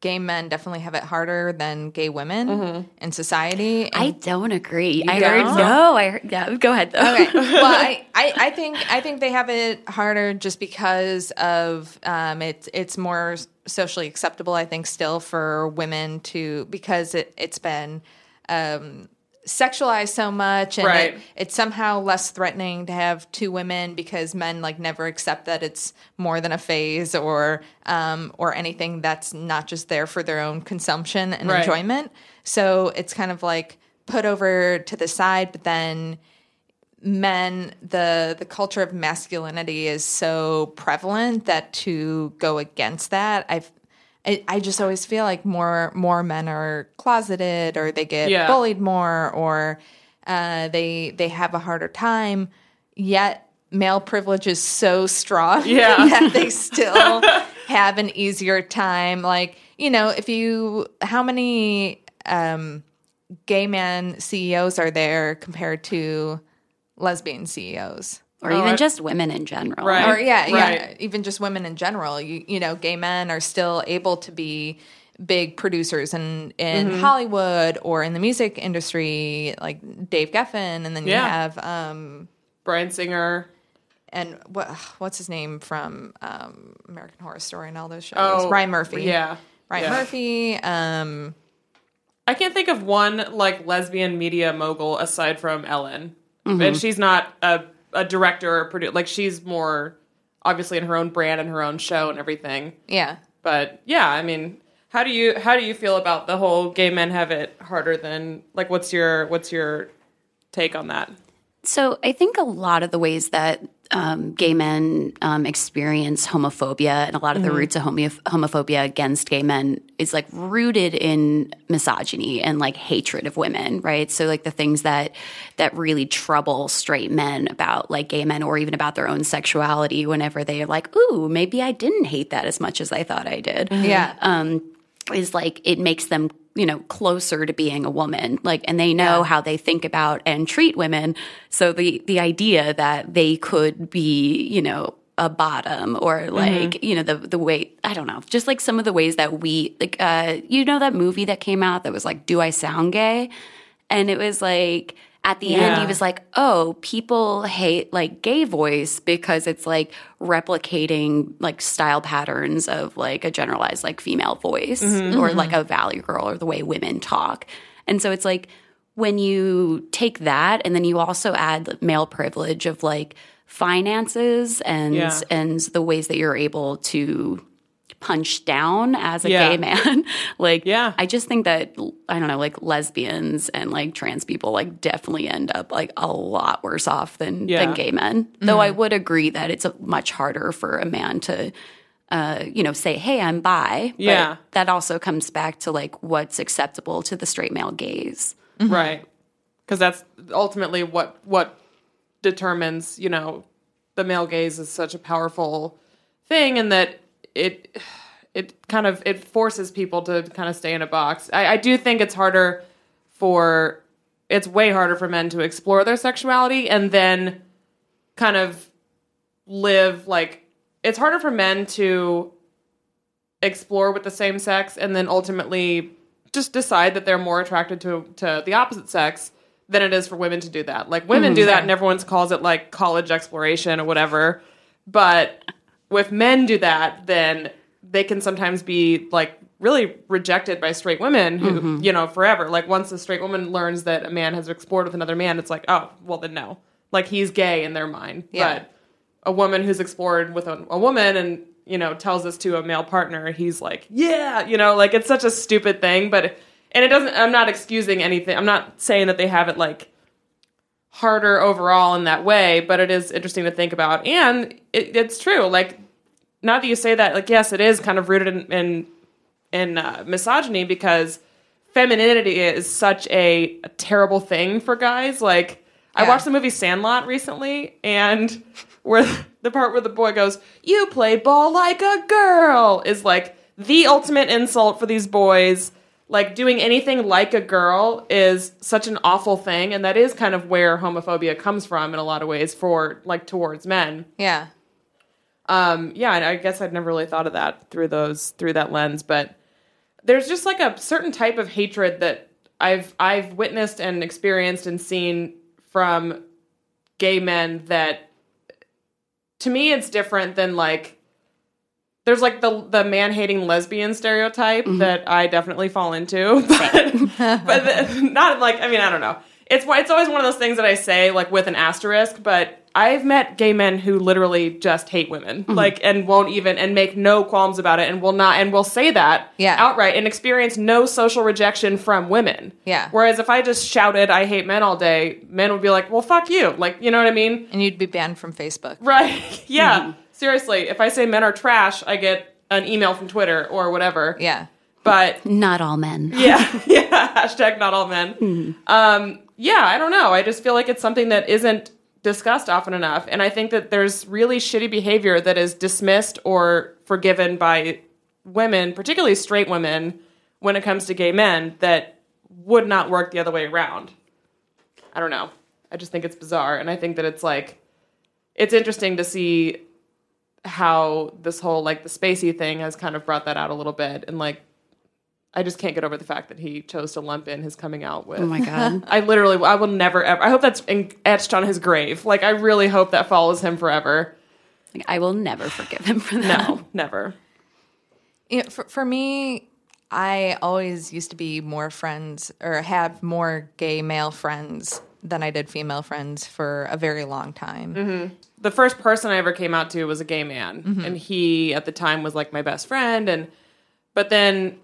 gay men definitely have it harder than gay women mm-hmm. in society. And I don't agree. I don't? heard no. I heard, yeah, go ahead though. Okay. Well, I, I, I think I think they have it harder just because of um, it's it's more socially acceptable. I think still for women to because it it's been um, sexualized so much, and right. it, it's somehow less threatening to have two women because men like never accept that it's more than a phase or um or anything that's not just there for their own consumption and right. enjoyment. So it's kind of like put over to the side, but then men the the culture of masculinity is so prevalent that to go against that I've I just always feel like more more men are closeted, or they get yeah. bullied more, or uh, they they have a harder time. Yet male privilege is so strong yeah. that they still have an easier time. Like, you know, if you how many um, gay man C E Os are there compared to lesbian C E Os? Or oh, even just women in general. Right. Or yeah, right. yeah, even just women in general. You you know, gay men are still able to be big producers in, in mm-hmm. Hollywood or in the music industry, like Dave Geffen, and then yeah. you have um, Bryan Singer. And what what's his name from um, American Horror Story and all those shows? Oh, Ryan Murphy. Yeah. Ryan yeah. Murphy. Um, I can't think of one like lesbian media mogul aside from Ellen. Mm-hmm. And she's not a a director or producer. Like, she's more obviously in her own brand and her own show and everything. Yeah. But yeah, I mean, how do you, how do you feel about the whole gay men have it harder than, like, what's your, what's your take on that? So I think a lot of the ways that um, gay men um, experience homophobia and a lot of mm-hmm. the roots of homo- homophobia against gay men is like rooted in misogyny and like hatred of women, right? So like the things that that really trouble straight men about like gay men or even about their own sexuality whenever they are like, ooh, maybe I didn't hate that as much as I thought I did. Mm-hmm. Yeah. Um, is like it makes them, you know, closer to being a woman, like, and they know yeah. how they think about and treat women. So the, the idea that they could be, you know, a bottom or like, mm-hmm. you know, the, the way, I don't know, just like some of the ways that we, like, uh, you know, that movie that came out that was like, Do I Sound Gay? And it was like, at the yeah. end, he was like, oh, people hate, like, gay voice because it's, like, replicating, like, style patterns of, like, a generalized, like, female voice mm-hmm. or, like, a valley girl or the way women talk. And so it's, like, when you take that and then you also add male privilege of, like, finances and yeah. and the ways that you're able to punch down as a yeah. gay man. like, yeah. I just think that, I don't know, like lesbians and like trans people like definitely end up like a lot worse off than, yeah. than gay men. Mm-hmm. Though I would agree that it's a, much harder for a man to, uh, you know, say, hey, I'm bi. Yeah. But that also comes back to like what's acceptable to the straight male gaze. Mm-hmm. Right. Because that's ultimately what what determines, you know, the male gaze is such a powerful thing and that It it kind of it forces people to kind of stay in a box. I, I do think it's harder for it's way harder for men to explore their sexuality and then kind of live like it's harder for men to explore with the same sex and then ultimately just decide that they're more attracted to to the opposite sex than it is for women to do that. Like women mm-hmm. do that and everyone calls it like college exploration or whatever, but if men do that, then they can sometimes be, like, really rejected by straight women, who, mm-hmm. you know, forever. Like, once a straight woman learns that a man has explored with another man, it's like, oh, well, then no. Like, he's gay in their mind. Yeah. But a woman who's explored with a, a woman and, you know, tells this to a male partner, he's like, yeah, you know, like, it's such a stupid thing. But, and it doesn't, I'm not excusing anything. I'm not saying that they have it, like, harder overall in that way, but it is interesting to think about. And it, it's true, like, now that you say that, like, yes, it is kind of rooted in in, in uh, misogyny because femininity is such a, a terrible thing for guys. Like, yeah. I watched the movie Sandlot recently, and where the part where the boy goes, "You play ball like a girl," is like the ultimate insult for these boys. Like, doing anything like a girl is such an awful thing, and that is kind of where homophobia comes from in a lot of ways for, like, towards men. Yeah. Um, yeah, and I guess I'd never really thought of that through those through that lens, but there's just like a certain type of hatred that I've I've witnessed and experienced and seen from gay men that to me it's different than like there's like the the man-hating lesbian stereotype mm-hmm. that I definitely fall into, but, but the, not like I mean I don't know. It's it's always one of those things that I say like with an asterisk, but I've met gay men who literally just hate women, mm-hmm. like, and won't even, and make no qualms about it, and will not, and will say that yeah. outright, and experience no social rejection from women. Yeah. Whereas if I just shouted, "I hate men" all day, men would be like, "Well, fuck you," like, you know what I mean? And you'd be banned from Facebook, right? yeah. Mm-hmm. Seriously, if I say men are trash, I get an email from Twitter or whatever. Yeah. But not all men. yeah. Yeah. Hashtag not all men. Mm-hmm. Um. Yeah. I don't know. I just feel like it's something that isn't discussed often enough, and I think that there's really shitty behavior that is dismissed or forgiven by women, particularly straight women, when it comes to gay men that would not work the other way around. I don't know. I just think it's bizarre, and I think that it's like it's interesting to see how this whole like the Spacey thing has kind of brought that out a little bit, and like I just can't get over the fact that he chose to lump in his coming out with. Oh, my God. I literally, I will never, ever. I hope that's etched on his grave. Like, I really hope that follows him forever. Like, I will never forgive him for that. No, never. You know, for, for me, I always used to be more friends or have more gay male friends than I did female friends for a very long time. Mm-hmm. The first person I ever came out to was a gay man. Mm-hmm. And he, at the time, was, like, my best friend. And But then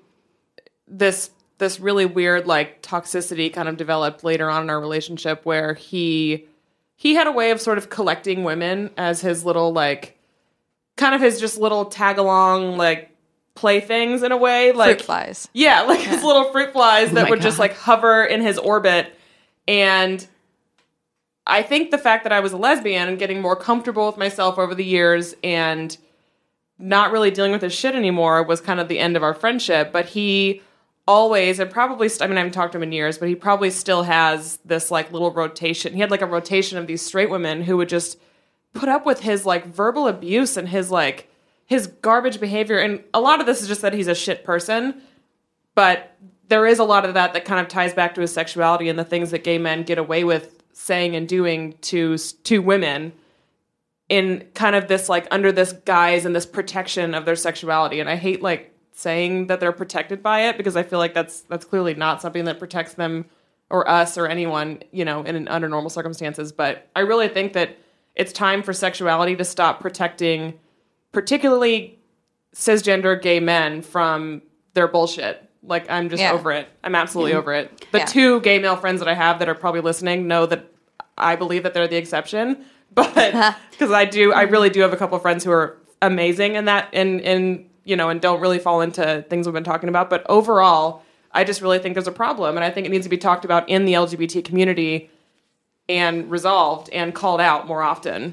this this really weird like toxicity kind of developed later on in our relationship where he he had a way of sort of collecting women as his little, like, kind of his just little tag-along, like, playthings in a way. Like, fruit flies. Yeah, like yeah. his little fruit flies oh that would God. just, like, hover in his orbit. And I think the fact that I was a lesbian and getting more comfortable with myself over the years and not really dealing with this shit anymore was kind of the end of our friendship. But he always, and probably, st- I mean, I haven't talked to him in years, but he probably still has this, like, little rotation. He had, like, a rotation of these straight women who would just put up with his, like, verbal abuse and his, like, his garbage behavior. And a lot of this is just that he's a shit person. But there is a lot of that that kind of ties back to his sexuality and the things that gay men get away with saying and doing to to women in kind of this, like, under this guise and this protection of their sexuality. And I hate, like, saying that they're protected by it because I feel like that's that's clearly not something that protects them or us or anyone, you know, in an, under normal circumstances. But I really think that it's time for sexuality to stop protecting particularly cisgender gay men from their bullshit. Like, I'm just yeah. over it. I'm absolutely yeah. over it. The yeah. two gay male friends that I have that are probably listening know that I believe that they're the exception, but because I do, I really do have a couple of friends who are amazing in that, and and you know, and don't really fall into things we've been talking about. But overall, I just really think there's a problem, and I think it needs to be talked about in the L G B T community and resolved and called out more often.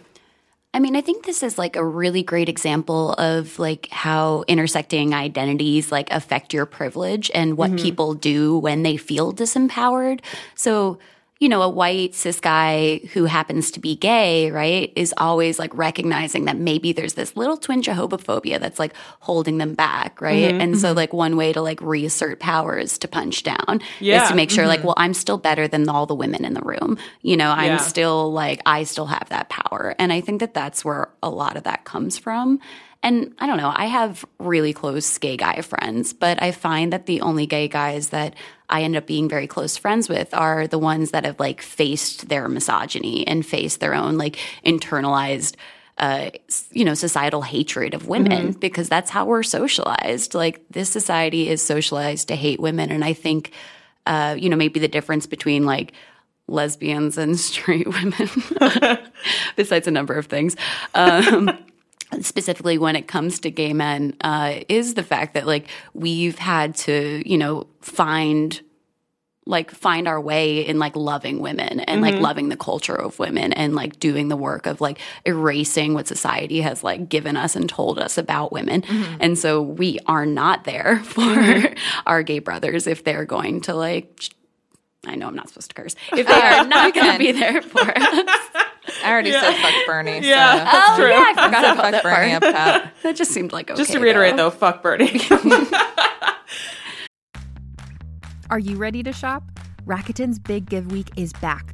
I mean, I think this is, like, a really great example of, like, how intersecting identities, like, affect your privilege and what mm-hmm. people do when they feel disempowered. So, you know, a white cis guy who happens to be gay, right, is always, like, recognizing that maybe there's this little twinge of homophobia that's, like, holding them back, right? Mm-hmm. And so, like, one way to, like, reassert power is to punch down, yeah. is to make sure, mm-hmm. like, well, I'm still better than all the women in the room. You know, I'm yeah. still, like, I still have that power. And I think that that's where a lot of that comes from. And I don't know, I have really close gay guy friends, but I find that the only gay guys that I end up being very close friends with are the ones that have, like, faced their misogyny and faced their own, like, internalized, uh, you know, societal hatred of women mm-hmm. because that's how we're socialized. Like, this society is socialized to hate women. And I think, uh, you know, maybe the difference between, like, lesbians and straight women, besides a number of things, um, specifically when it comes to gay men, uh, is the fact that, like, we've had to, you know, find, like, find our way in, like, loving women and, mm-hmm. like, loving the culture of women and, like, doing the work of, like, erasing what society has, like, given us and told us about women. Mm-hmm. And so we are not there for mm-hmm. our gay brothers if they're going to, like, I know I'm not supposed to curse, if they are not going to be there for us. I already yeah. said fuck Bernie. Yeah, so. That's oh, true. Yeah, I forgot I about fuck Bernie up top. That just seemed like okay. Just to reiterate, though, though fuck Bernie. Are you ready to shop? Rakuten's Big Give Week is back.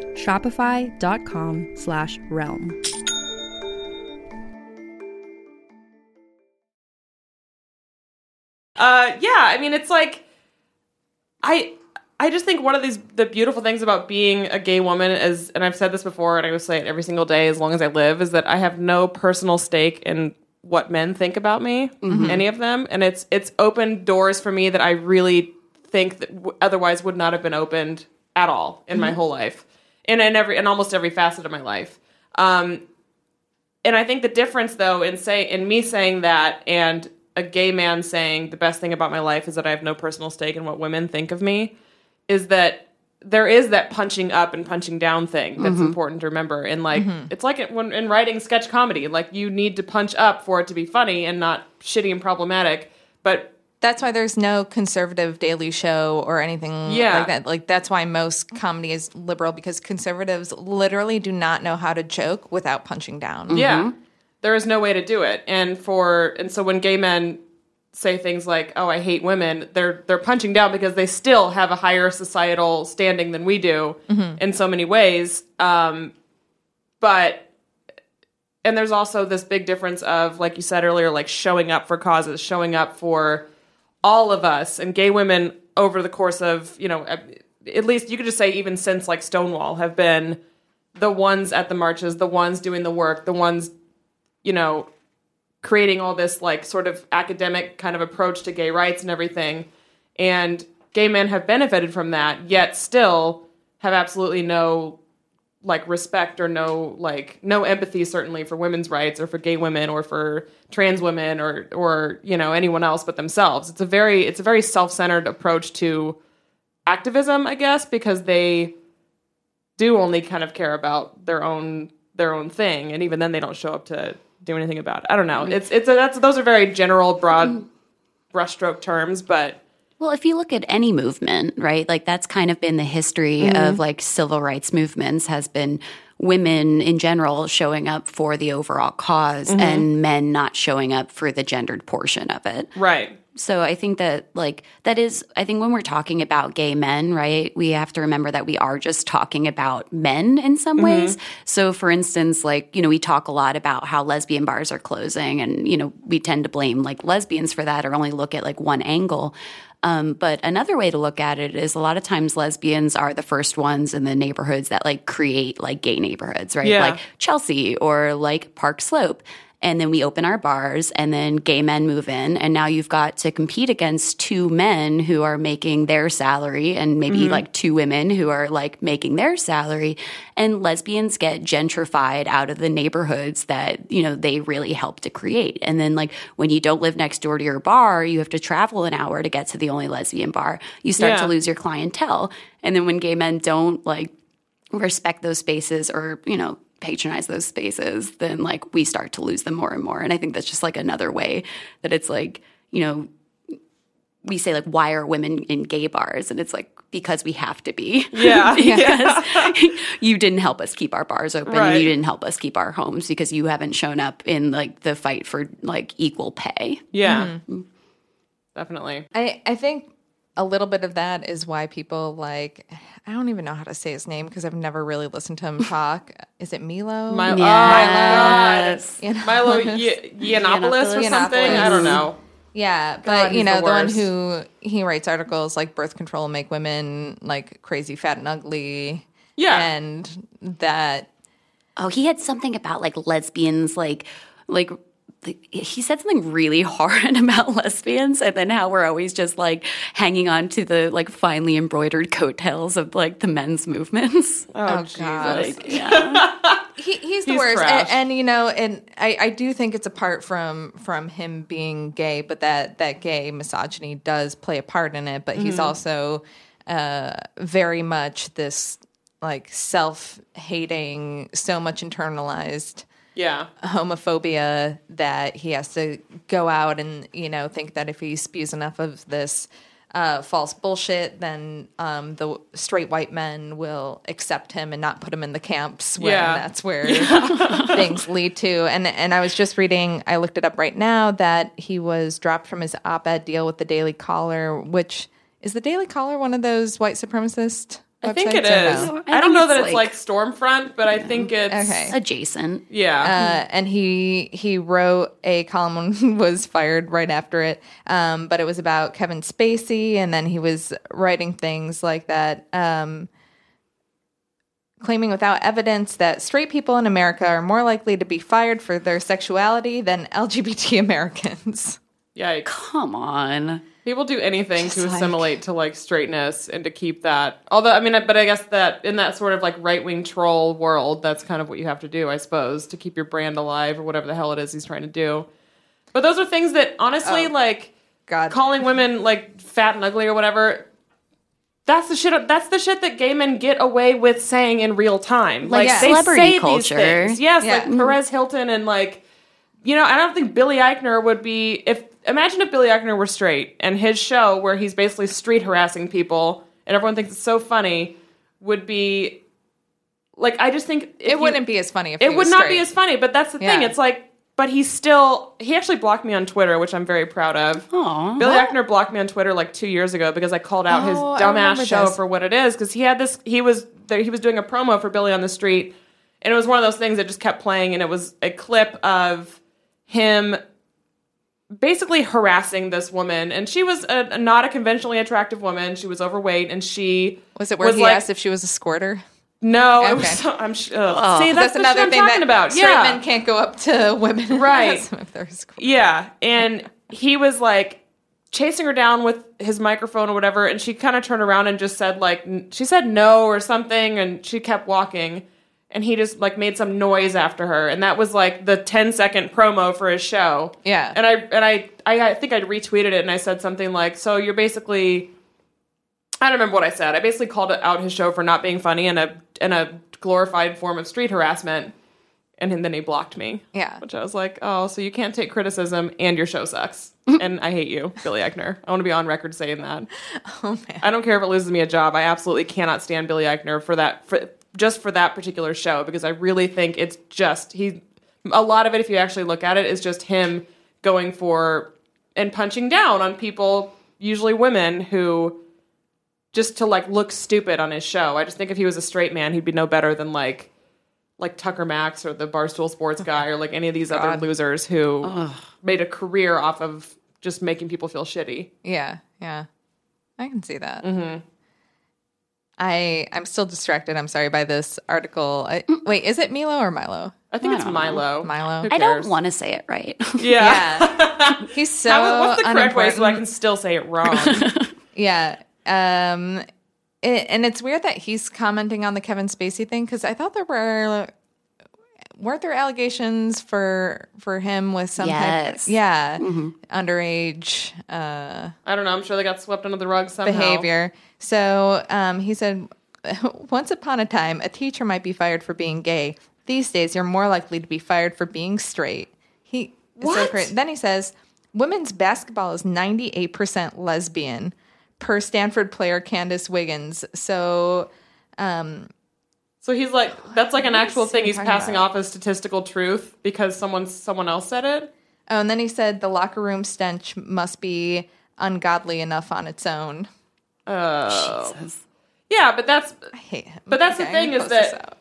Shopify.com slash realm. Uh, yeah, I mean, it's like, I... I just think one of these the beautiful things about being a gay woman is, and I've said this before, and I will say it every single day as long as I live, is that I have no personal stake in what men think about me, mm-hmm. any of them, and it's it's opened doors for me that I really think that w- otherwise would not have been opened at all in mm-hmm. my whole life, and in every in almost every facet of my life. Um, and I think the difference, though, in say in me saying that and a gay man saying the best thing about my life is that I have no personal stake in what women think of me, is that there is that punching up and punching down thing that's mm-hmm. important to remember. And, like, mm-hmm. it's like it, when in writing sketch comedy. Like, you need to punch up for it to be funny and not shitty and problematic. But that's why there's no conservative Daily Show or anything yeah. like that. Like, that's why most comedy is liberal, because conservatives literally do not know how to joke without punching down. Mm-hmm. Yeah. There is no way to do it. And for and so when gay men say things like, oh, I hate women, they're they're punching down because they still have a higher societal standing than we do mm-hmm. in so many ways. Um, but, and there's also this big difference of, like you said earlier, like showing up for causes, showing up for all of us. And gay women over the course of, you know, at least you could just say even since like Stonewall have been the ones at the marches, the ones doing the work, the ones, you know, creating all this like sort of academic kind of approach to gay rights and everything. And gay men have benefited from that, yet still have absolutely no like respect or no like no empathy certainly for women's rights or for gay women or for trans women or or you know anyone else but themselves. It's a very it's a very self-centered approach to activism, I guess, because they do only kind of care about their own their own thing, and even then they don't show up to do anything about it. I don't know. It's it's a, that's those are very general, broad brushstroke terms, but well, if you look at any movement, right? Like that's kind of been the history mm-hmm. of like civil rights movements has been women in general showing up for the overall cause mm-hmm. and men not showing up for the gendered portion of it. Right. So I think that like that is I think when we're talking about gay men, right, we have to remember that we are just talking about men in some mm-hmm. ways. So for instance, like, you know, we talk a lot about how lesbian bars are closing and, you know, we tend to blame like lesbians for that or only look at like one angle. Um, but another way to look at it is a lot of times lesbians are the first ones in the neighborhoods that like create like gay neighborhoods, right? Yeah. Like Chelsea or like Park Slope. And then we open our bars, and then gay men move in, and now you've got to compete against two men who are making their salary and maybe, mm-hmm. like, two women who are, like, making their salary. And lesbians get gentrified out of the neighborhoods that, you know, they really help to create. And then, like, when you don't live next door to your bar, you have to travel an hour to get to the only lesbian bar. You start yeah. to lose your clientele. And then when gay men don't, like, respect those spaces or, you know, patronize those spaces, then like we start to lose them more and more. And I think that's just like another way that it's like, you know, we say like, why are women in gay bars? And it's like, because we have to be. Yeah. Because yeah. you didn't help us keep our bars open. Right. And you didn't help us keep our homes because you haven't shown up in like the fight for like equal pay. Yeah. Mm-hmm. Definitely. I, I think a little bit of that is why people like I don't even know how to say his name because I've never really listened to him talk. Is it Milo? Milo, yes. oh, Milo Yiannopoulos Yiannopoulos or something. I don't know. Yeah, God, but you know the, the one who he writes articles like "Birth Control Make Women Like Crazy Fat and Ugly." Yeah, and that. Oh, he had something about like lesbians, like like. he said something really hard about lesbians and then how we're always just, like, hanging on to the, like, finely embroidered coattails of, like, the men's movements. Oh, oh God. Like, yeah. he, he's the he's worst. And, and, you know, and I, I do think it's apart from from him being gay, but that, that gay misogyny does play a part in it. But he's mm-hmm. also uh, very much this, like, self-hating, so much internalized yeah. homophobia that he has to go out and, you know, think that if he spews enough of this uh, false bullshit, then um, the straight white men will accept him and not put him in the camps when yeah. that's where yeah. things lead to. And and I was just reading, I looked it up right now, that he was dropped from his op-ed deal with the Daily Caller, which is the Daily Caller one of those white supremacist I think it is. No? I, I don't know that it's like, like Stormfront, but yeah. I think it's okay. adjacent. Yeah. Uh, and he he wrote a column, was fired right after it, um, but it was about Kevin Spacey, and then he was writing things like that, um, claiming without evidence that straight people in America are more likely to be fired for their sexuality than L G B T Americans. Yikes. Come on. People do anything just to assimilate like, to, like, straightness and to keep that. Although, I mean, but I guess that in that sort of, like, right-wing troll world, that's kind of what you have to do, I suppose, to keep your brand alive or whatever the hell it is he's trying to do. But those are things that, honestly, oh, like, God. Calling women, like, fat and ugly or whatever, that's the shit That's the shit that gay men get away with saying in real time. Like, like yeah. they celebrity say culture. These things. Yes, yeah. like mm-hmm. Perez Hilton and, like, you know, I don't think Billy Eichner would be... if. Imagine if Billy Eichner were straight and his show where he's basically street harassing people and everyone thinks it's so funny would be like, I just think it you, wouldn't be as funny. If It he was would not straight. Be as funny, but that's the yeah. thing. It's like, but he still, he actually blocked me on Twitter, which I'm very proud of. Aww, Billy what? Eichner blocked me on Twitter like two years ago because I called out oh, his dumbass show this. For what it is. Cause he had this, he was there, he was doing a promo for Billy on the Street and it was one of those things that just kept playing. And it was a clip of him basically harassing this woman, and she was a, a not a conventionally attractive woman. She was overweight, and she was it where was he like, asked if she was a squirter. No, okay. was, I'm sure. Oh. See, that's, that's another thing I'm talking that about. Straight yeah. men can't go up to women, right? If they're squirter. Yeah, and he was like chasing her down with his microphone or whatever, and she kind of turned around and just said like she said no or something, and she kept walking, and he just like made some noise after her, and that was like the ten second promo for his show. Yeah, and I and I, I I think I retweeted it, and I said something like, "So you're basically," I don't remember what I said. I basically called out his show for not being funny and a and a glorified form of street harassment, and then he blocked me. Yeah, which I was like, "Oh, so you can't take criticism, and your show sucks, and I hate you, Billy Eichner." I want to be on record saying that. Oh man, I don't care if it loses me a job. I absolutely cannot stand Billy Eichner for that. For, just for that particular show, because I really think it's just, he, a lot of it, if you actually look at it, is just him going for and punching down on people, usually women, who just to like look stupid on his show. I just think if he was a straight man, he'd be no better than like, like Tucker Max or the Barstool Sports guy or like any of these God. Other losers who Ugh. Made a career off of just making people feel shitty. Yeah. Yeah. I can see that. Mm-hmm. I, I'm still distracted, I'm sorry, by this article. I, wait, is it Milo or Milo? I think I it's Milo. Know. Milo. I don't want to say it right. Yeah. yeah. He's so How, what's the correct way so I can still say it wrong? yeah. Um, it, and it's weird that he's commenting on the Kevin Spacey thing, because I thought there were... Weren't there allegations for for him with some yes. type of, yeah, mm-hmm. underage? Uh, I don't know. I'm sure they got swept under the rug somehow. Behavior. So um, he said, once upon a time, a teacher might be fired for being gay. These days, you're more likely to be fired for being straight. He what? So then he says, women's basketball is ninety-eight percent lesbian, per Stanford player Candace Wiggins. So... Um, So he's like, that's like an actual thing he's passing off as statistical truth because someone someone else said it. Oh, and then he said the locker room stench must be ungodly enough on its own. Oh, Jesus. Yeah, but that's I hate him. But that's okay, the thing is that,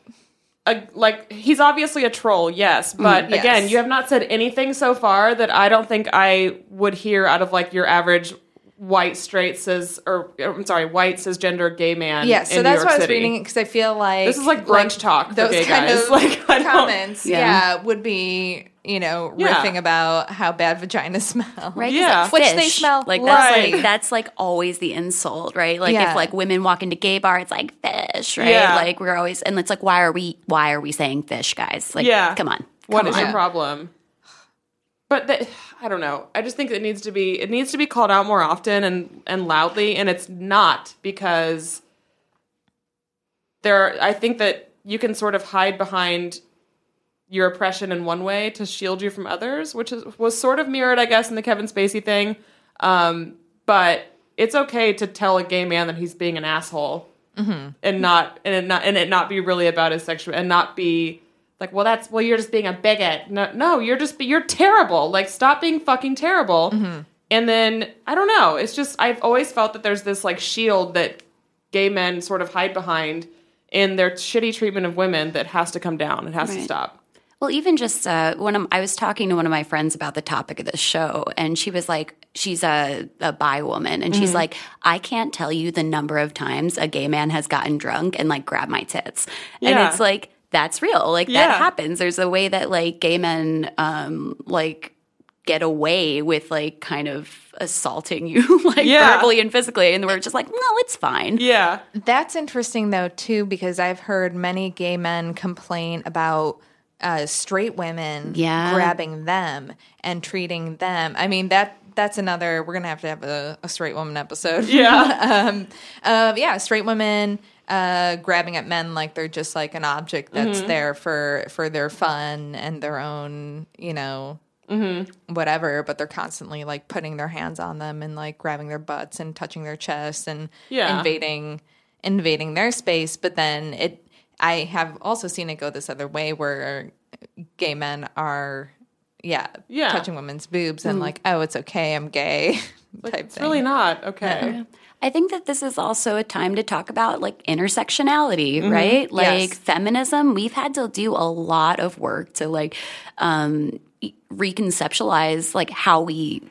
a, like, he's obviously a troll, yes. But mm, yes. again, you have not said anything so far that I don't think I would hear out of like your average white straight says, or I'm sorry, white cisgender gay man. Yes, yeah, so in that's New York what I was City. Reading because I feel like this is like brunch like, talk. For those gay kind guys. Of like, comments, yeah. yeah, would be you know yeah. riffing about how bad vaginas smell, right? Yeah, like, which they smell like that's right. like that's like always the insult, right? Like yeah. if like women walk into gay bar, it's like fish, right? Yeah. Like we're always and it's like why are we why are we saying fish, guys? Like yeah. come on, what come is on. Your problem? But the, I don't know. I just think it needs to be it needs to be called out more often and, and loudly, and it's not because there. Are, I think that you can sort of hide behind your oppression in one way to shield you from others, which is, was sort of mirrored, I guess, in the Kevin Spacey thing. Um, but it's okay to tell a gay man that he's being an asshole, mm-hmm. and not and it not and it not be really about his sexual and not be. Like, well, that's, well, you're just being a bigot. No, no, you're just, you're terrible. Like, stop being fucking terrible. Mm-hmm. And then, I don't know. It's just, I've always felt that there's this, like, shield that gay men sort of hide behind in their shitty treatment of women that has to come down. It has right. to stop. Well, even just uh, one of, I was talking to one of my friends about the topic of this show, and she was like, she's a, a bi woman, and mm-hmm. she's like, I can't tell you the number of times a gay man has gotten drunk and, like, grabbed my tits. Yeah. And it's like... That's real. Like, yeah. that happens. There's a way that, like, gay men, um, like, get away with, like, kind of assaulting you, like, yeah. verbally and physically. And we're just like, no, it's fine. Yeah. That's interesting, though, too, because I've heard many gay men complain about uh, straight women yeah. grabbing them and treating them. I mean, that that's another – we're going to have to have a, a straight woman episode. Yeah. um, uh, yeah, straight women – Uh, grabbing at men like they're just like an object that's mm-hmm. there for, for their fun and their own, you know, mm-hmm. whatever. But they're constantly like putting their hands on them and like grabbing their butts and touching their chests and yeah. invading invading their space. But then it, I have also seen it go this other way where gay men are, yeah, yeah. touching women's boobs mm-hmm. and like, oh, it's okay, I'm gay. Like, type it's thing. Really not okay. No. I think that this is also a time to talk about, like, intersectionality, mm-hmm. right? Like, yes. feminism, we've had to do a lot of work to, like, um, reconceptualize, like, how we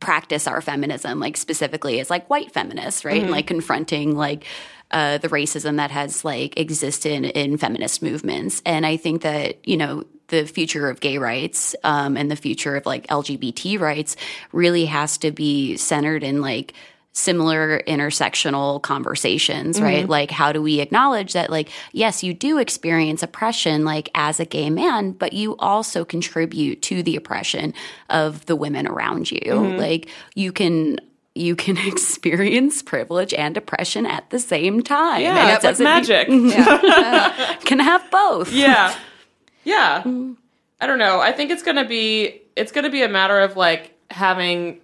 practice our feminism, like, specifically as, like, white feminists, right? Mm-hmm. And, like, confronting, like, uh, the racism that has, like, existed in, in feminist movements. And I think that, you know, the future of gay rights um, and the future of, like, L G B T rights really has to be centered in, like, similar intersectional conversations, right? Mm-hmm. Like, how do we acknowledge that, like, yes, you do experience oppression, like, as a gay man, but you also contribute to the oppression of the women around you. Mm-hmm. Like, you can you can experience privilege and oppression at the same time. Yeah, and it that's magic. Be, yeah. Can have both. Yeah. Yeah. Mm. I don't know. I think it's going to be it's going to be a matter of, like, having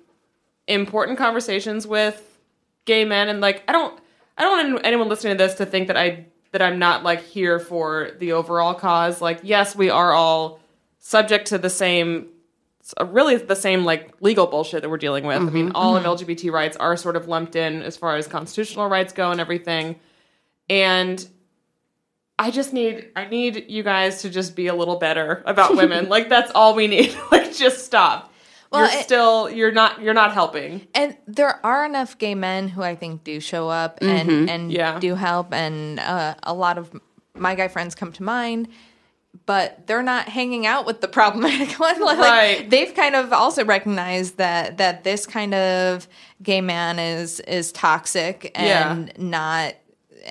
important conversations with gay men, and like I don't, I don't want anyone listening to this to think that I that I'm not like here for the overall cause. Like, yes, we are all subject to the same, really the same like legal bullshit that we're dealing with. Mm-hmm. I mean, all mm-hmm. of L G B T rights are sort of lumped in as far as constitutional rights go and everything. And I just need, I need you guys to just be a little better about women. Like, that's all we need. Like, just stop. Well, you're still it, you're not you're not helping. And there are enough gay men who I think do show up and mm-hmm. and yeah. do help, and uh, a lot of my guy friends come to mind, but they're not hanging out with the problematic one. Like, right. They've kind of also recognized that that this kind of gay man is is toxic and yeah. not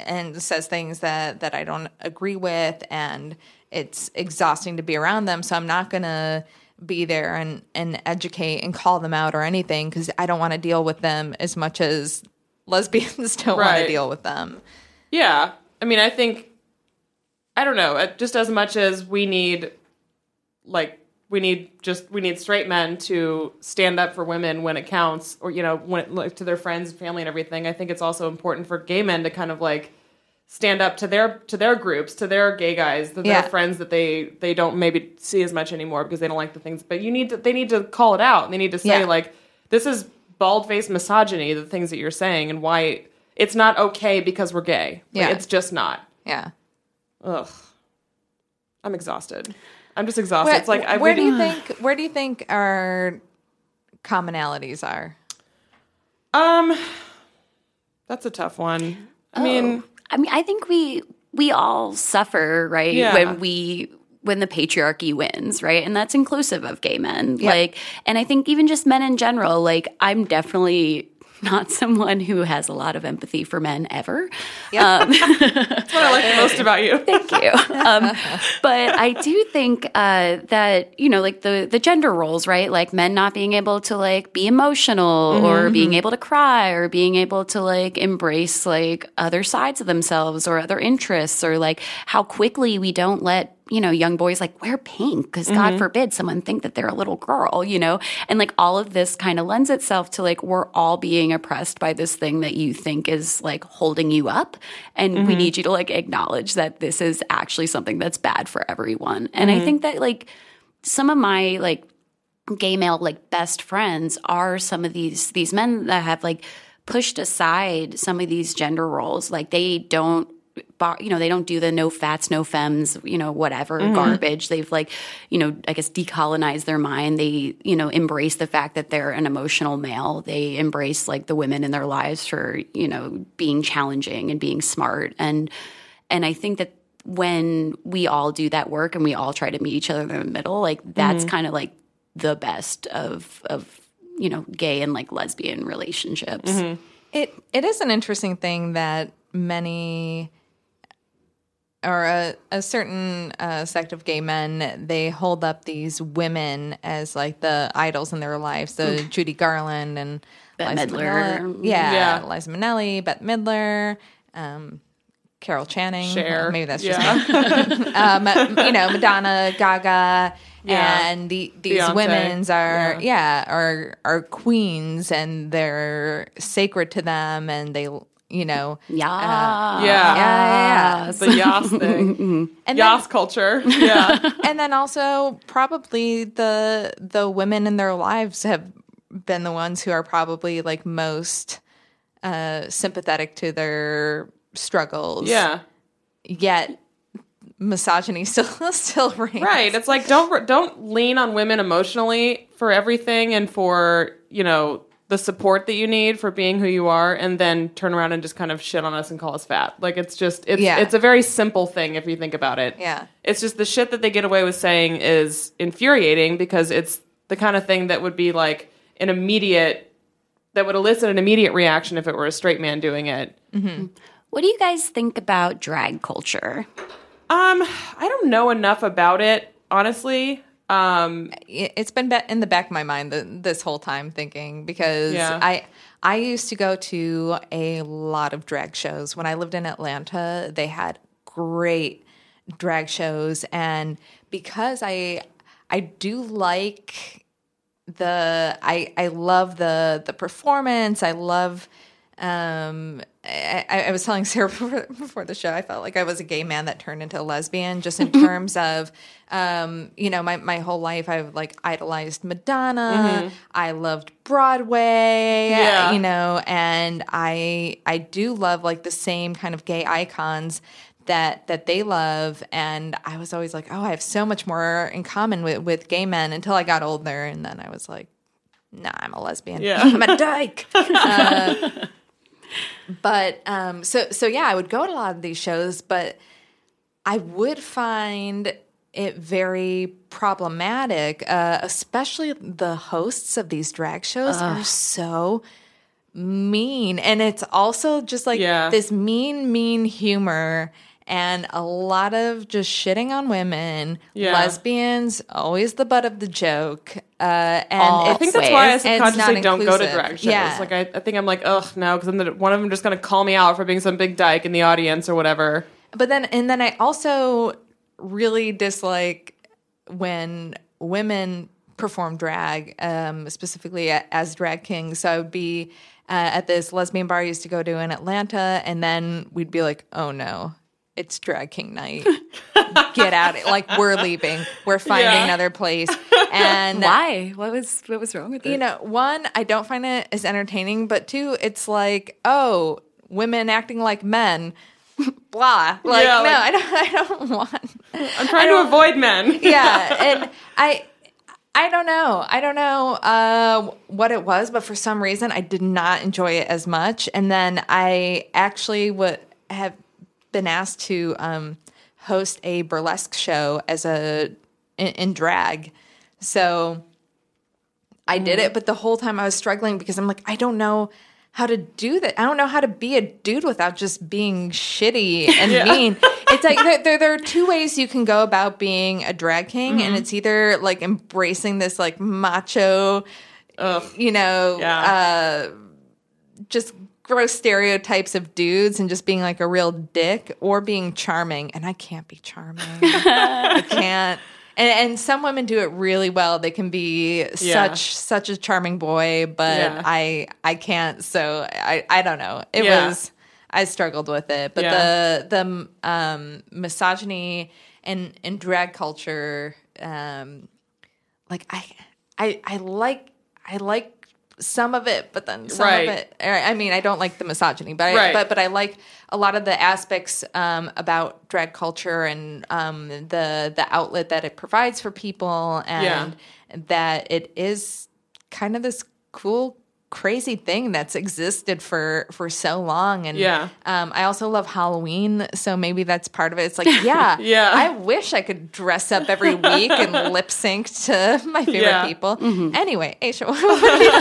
and says things that, that I don't agree with, and it's exhausting to be around them, so I'm not going to be there and, and educate and call them out or anything, because I don't want to deal with them as much as lesbians don't right. want to deal with them. Yeah. I mean, I think, I don't know, just as much as we need, like, we need just, we need straight men to stand up for women when it counts, or, you know, when it, like, to their friends and family and everything, I think it's also important for gay men to kind of, like, stand up to their to their groups, to their gay guys, to yeah. their friends that they, they don't maybe see as much anymore because they don't like the things. But you need to, they need to call it out. And they need to say, yeah. like, this is bald-faced misogyny, the things that you're saying, and why it's not okay because we're gay. Like, yeah. It's just not. Yeah. Ugh. I'm exhausted. I'm just exhausted. Where, it's like I where do you think where do you think our commonalities are? Um, that's a tough one. I oh. mean, I mean, I think we we all suffer, right? Yeah. When we when the patriarchy wins, right? And that's inclusive of gay men, yeah. like, and I think even just men in general. Like, I'm definitely not someone who has a lot of empathy for men ever. Yeah. Um, that's what I like the most about you. Thank you. Um, but I do think uh, that, you know, like the, the gender roles, right? Like men not being able to like be emotional mm-hmm. or being able to cry or being able to like embrace like other sides of themselves or other interests or like how quickly we don't let, you know, young boys like wear pink because mm-hmm. God forbid someone think that they're a little girl, you know? And like all of this kind of lends itself to like we're all being oppressed by this thing that you think is like holding you up. And mm-hmm. we need you to like acknowledge that this is actually something that's bad for everyone. And mm-hmm. I think that like some of my like gay male like best friends are some of these these men that have like pushed aside some of these gender roles. Like they don't you know, they don't do the no fats, no femmes, you know, whatever mm-hmm. garbage. They've like, you know, I guess decolonized their mind. They, you know, embrace the fact that they're an emotional male. They embrace like the women in their lives for, you know, being challenging and being smart. And, and I think that when we all do that work and we all try to meet each other in the middle, like that's mm-hmm. kind of like the best of, of, you know, gay and like lesbian relationships. Mm-hmm. It, it is an interesting thing that many... or a, a certain uh, sect of gay men, they hold up these women as, like, the idols in their lives. So mm. Judy Garland and Bette Liza Midler. Minnelli. Yeah, yeah, Liza Minnelli, Bette Midler, um, Carol Channing. Cher. Maybe that's yeah. just me. um, you know, Madonna, Gaga. Yeah. And the, these Beyonce. Women's are, yeah, yeah are, are queens, and they're sacred to them, and they... You know, yeah, uh, yeah, yeah, yeah, the Yas thing, and Yas then, culture, yeah, and then also probably the the women in their lives have been the ones who are probably like most uh, sympathetic to their struggles, yeah. Yet misogyny still still reigns, right? It's like don't don't lean on women emotionally for everything and for you know. The support that you need for being who you are, and then turn around and just kind of shit on us and call us fat. Like, it's just, it's yeah. it's a very simple thing if you think about it. Yeah. It's just the shit that they get away with saying is infuriating because it's the kind of thing that would be like an immediate, that would elicit an immediate reaction if it were a straight man doing it. Mm-hmm. What do you guys think about drag culture? Um, I don't know enough about it, honestly. Um, it's been in the back of my mind the, this whole time thinking because yeah. I I used to go to a lot of drag shows. When I lived in Atlanta, they had great drag shows. And because I I do like the I, I love the the performance. I love um I, I was telling Sarah before, before the show, I felt like I was a gay man that turned into a lesbian just in terms of, um, you know, my, my whole life I've, like, idolized Madonna. Mm-hmm. I loved Broadway, yeah. you know, and I I do love, like, the same kind of gay icons that that they love. And I was always like, oh, I have so much more in common with, with gay men until I got older. And then I was like, nah, I'm a lesbian. Yeah. I'm a dyke. uh, But um, so so yeah, I would go to a lot of these shows, but I would find it very problematic, uh, especially the hosts of these drag shows Ugh. Are so mean, and it's also just like yeah. this mean, mean humor. And a lot of just shitting on women, yeah. lesbians, always the butt of the joke. Uh, and oh, I think that's why I subconsciously don't inclusive. Go to drag shows. Yeah. Like I, I think I'm like, ugh, no, because the, one of them just going to call me out for being some big dyke in the audience or whatever. But then, and then I also really dislike when women perform drag, um, specifically as drag kings. So I would be uh, at this lesbian bar I used to go to in Atlanta, and then we'd be like, oh no. It's drag king night. Get out it. Like we're leaving. We're finding yeah. another place. And why? What was what was wrong with it? You know, one, I don't find it as entertaining, but two, it's like, oh, women acting like men. Blah. Like yeah, no, like, I don't I don't want I'm trying to avoid men. yeah. And I I don't know. I don't know uh, what it was, but for some reason I did not enjoy it as much. And then I actually would have been asked to um, host a burlesque show as a in, in drag. So I did it, but the whole time I was struggling because I'm like, I don't know how to do that. I don't know how to be a dude without just being shitty and yeah. mean. It's like there, there, there are two ways you can go about being a drag king, mm-hmm. and it's either like embracing this like macho, Ugh. you know, yeah. uh, just gross stereotypes of dudes and just being like a real dick, or being charming. And I can't be charming. I can't. And, and some women do it really well. They can be yeah. such such a charming boy, but yeah. I I can't. So I, I don't know. It yeah. was I struggled with it. But yeah. the the um, misogyny and and drag culture, um, like I I I like I like some of it, but then some right. of it. I mean, I don't like the misogyny, but I, right. but but I like a lot of the aspects um, about drag culture and um, the the outlet that it provides for people, and yeah. that it is kind of this cool, crazy thing that's existed for, for so long. And yeah. um, I also love Halloween, so maybe that's part of it. It's like, yeah, yeah. I wish I could dress up every week and lip sync to my favorite yeah. people. Mm-hmm. Anyway, Aisha, what do you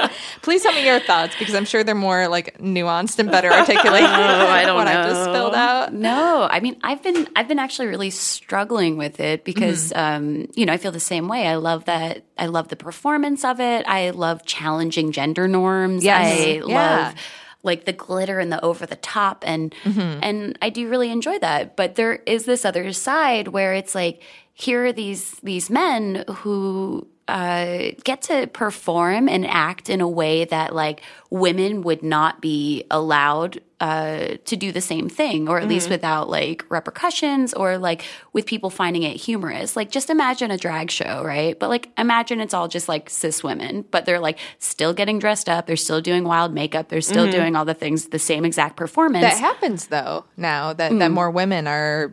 think? Please tell me your thoughts, because I'm sure they're more like nuanced and better articulated oh, I don't what know. I just spilled out. No, I mean, I've been I've been actually really struggling with it because mm-hmm. um, you know, I feel the same way. I love that. I love the performance of it. I love challenging gender norms. Yes. I yeah. love like the glitter and the over the top, and mm-hmm. and I do really enjoy that. But there is this other side where it's like, here are these these men who uh, get to perform and act in a way that like women would not be allowed uh, to do the same thing, or at mm-hmm. least without like repercussions, or like with people finding it humorous. Like, just imagine a drag show, right? But like, imagine it's all just like cis women, but they're like still getting dressed up, they're still doing wild makeup, they're still mm-hmm. doing all the things, the same exact performance. That happens though now that, mm-hmm. that more women are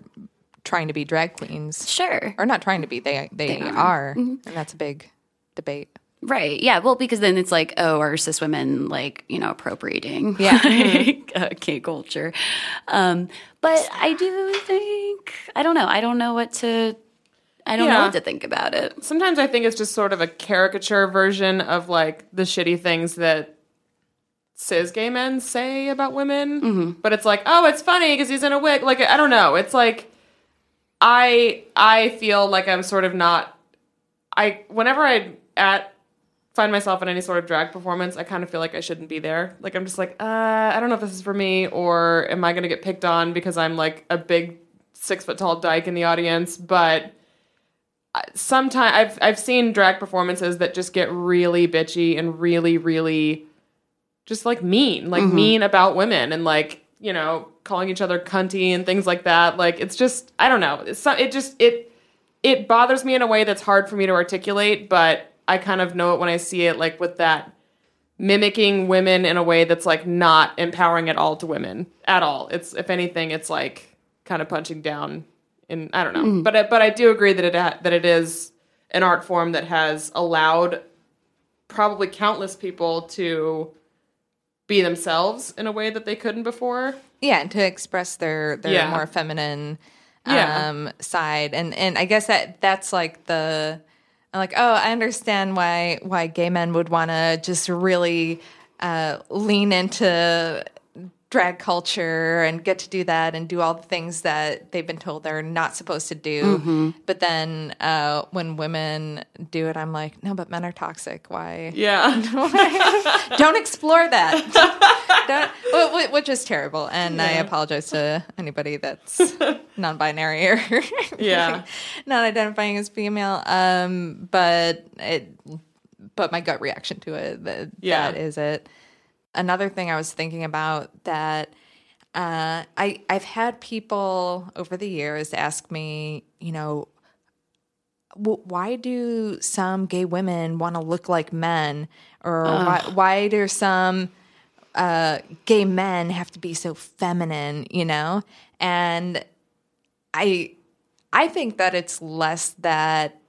trying to be drag queens. Sure. Or not trying to be, they they, they are. are. Mm-hmm. And that's a big debate. Right. Yeah. Well, because then it's like, oh, are cis women like, you know, appropriating yeah. like, uh, gay culture? Um, but I do think, I don't know. I don't know what to, I don't yeah. know what to think about it. Sometimes I think it's just sort of a caricature version of like the shitty things that cis gay men say about women. Mm-hmm. But it's like, oh, it's funny because he's in a wig. Like, I don't know. It's like, I I feel like I'm sort of not, I whenever I at find myself in any sort of drag performance, I kind of feel like I shouldn't be there. Like, I'm just like, uh, I don't know if this is for me, or am I going to get picked on because I'm like a big six foot tall dyke in the audience? But sometimes I've I've seen drag performances that just get really bitchy and really, really just like mean, like mm-hmm. mean about women, and like, you know, calling each other cunty and things like that. Like, it's just, I don't know. It's, it just, it, it bothers me in a way that's hard for me to articulate, but I kind of know it when I see it, like with that mimicking women in a way that's like not empowering at all to women at all. It's, if anything, it's like kind of punching down in, I don't know, mm. but, it, but I do agree that it, ha- that it is an art form that has allowed probably countless people to be themselves in a way that they couldn't before. Yeah, and to express their, their yeah. more feminine um, yeah. side. And and I guess that that's like the, I'm like, oh, I understand why why gay men would want to just really uh, lean into drag culture and get to do that and do all the things that they've been told they're not supposed to do. Mm-hmm. But then uh, when women do it, I'm like, no, but men are toxic. Why? Yeah. Why? Don't explore that. Don't, which is terrible. And yeah. I apologize to anybody that's non-binary or yeah. not identifying as female. Um, but it, but my gut reaction to it, that, yeah. that is it. Another thing I was thinking about that uh, I, I've had people over the years ask me, you know, w- why do some gay women want to look like men? Or why, why do some uh, gay men have to be so feminine, you know? And I I think that it's less that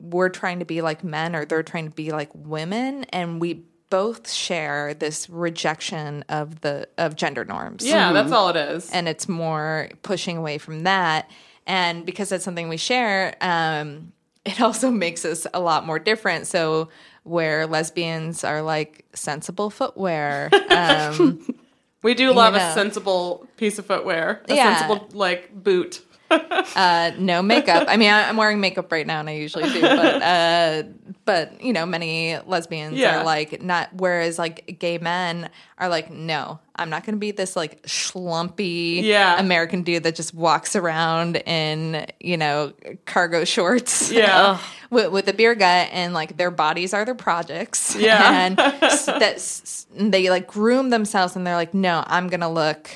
we're trying to be like men or they're trying to be like women, and we both share this rejection of the of gender norms. Yeah, mm-hmm. That's all it is. And it's more pushing away from that. And because that's something we share, um, it also makes us a lot more different. So where lesbians are like sensible footwear. Um, we do love you know. a sensible piece of footwear. A yeah. sensible, like, boot. uh, no makeup. I mean, I, I'm wearing makeup right now, and I usually do. But, uh, but you know, many lesbians yeah. are like not, whereas like gay men are like, no, I'm not going to be this like schlumpy yeah. American dude that just walks around in, you know, cargo shorts yeah. with, with a beer gut, and like their bodies are their projects. Yeah. And that they like groom themselves, and they're like, no, I'm going to look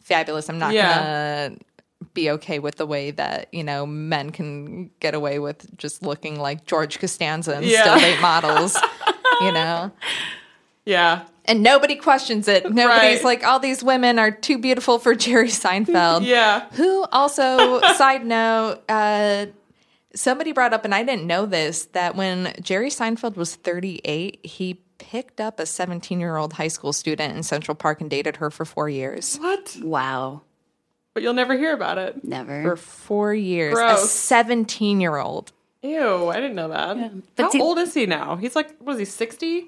fabulous. I'm not yeah. going to be okay with the way that, you know, men can get away with just looking like George Costanza and yeah. still date models, you know? Yeah. And nobody questions it. Nobody's right. like, all these women are too beautiful for Jerry Seinfeld. yeah. Who also, side note, uh, somebody brought up, and I didn't know this, that when Jerry Seinfeld was thirty-eight, he picked up a seventeen-year-old high school student in Central Park and dated her for four years. What? Wow. But you'll never hear about it. Never. For four years. Gross. A seventeen-year-old. Ew, I didn't know that. Yeah. How see, old is he now? He's like, what is he, sixty?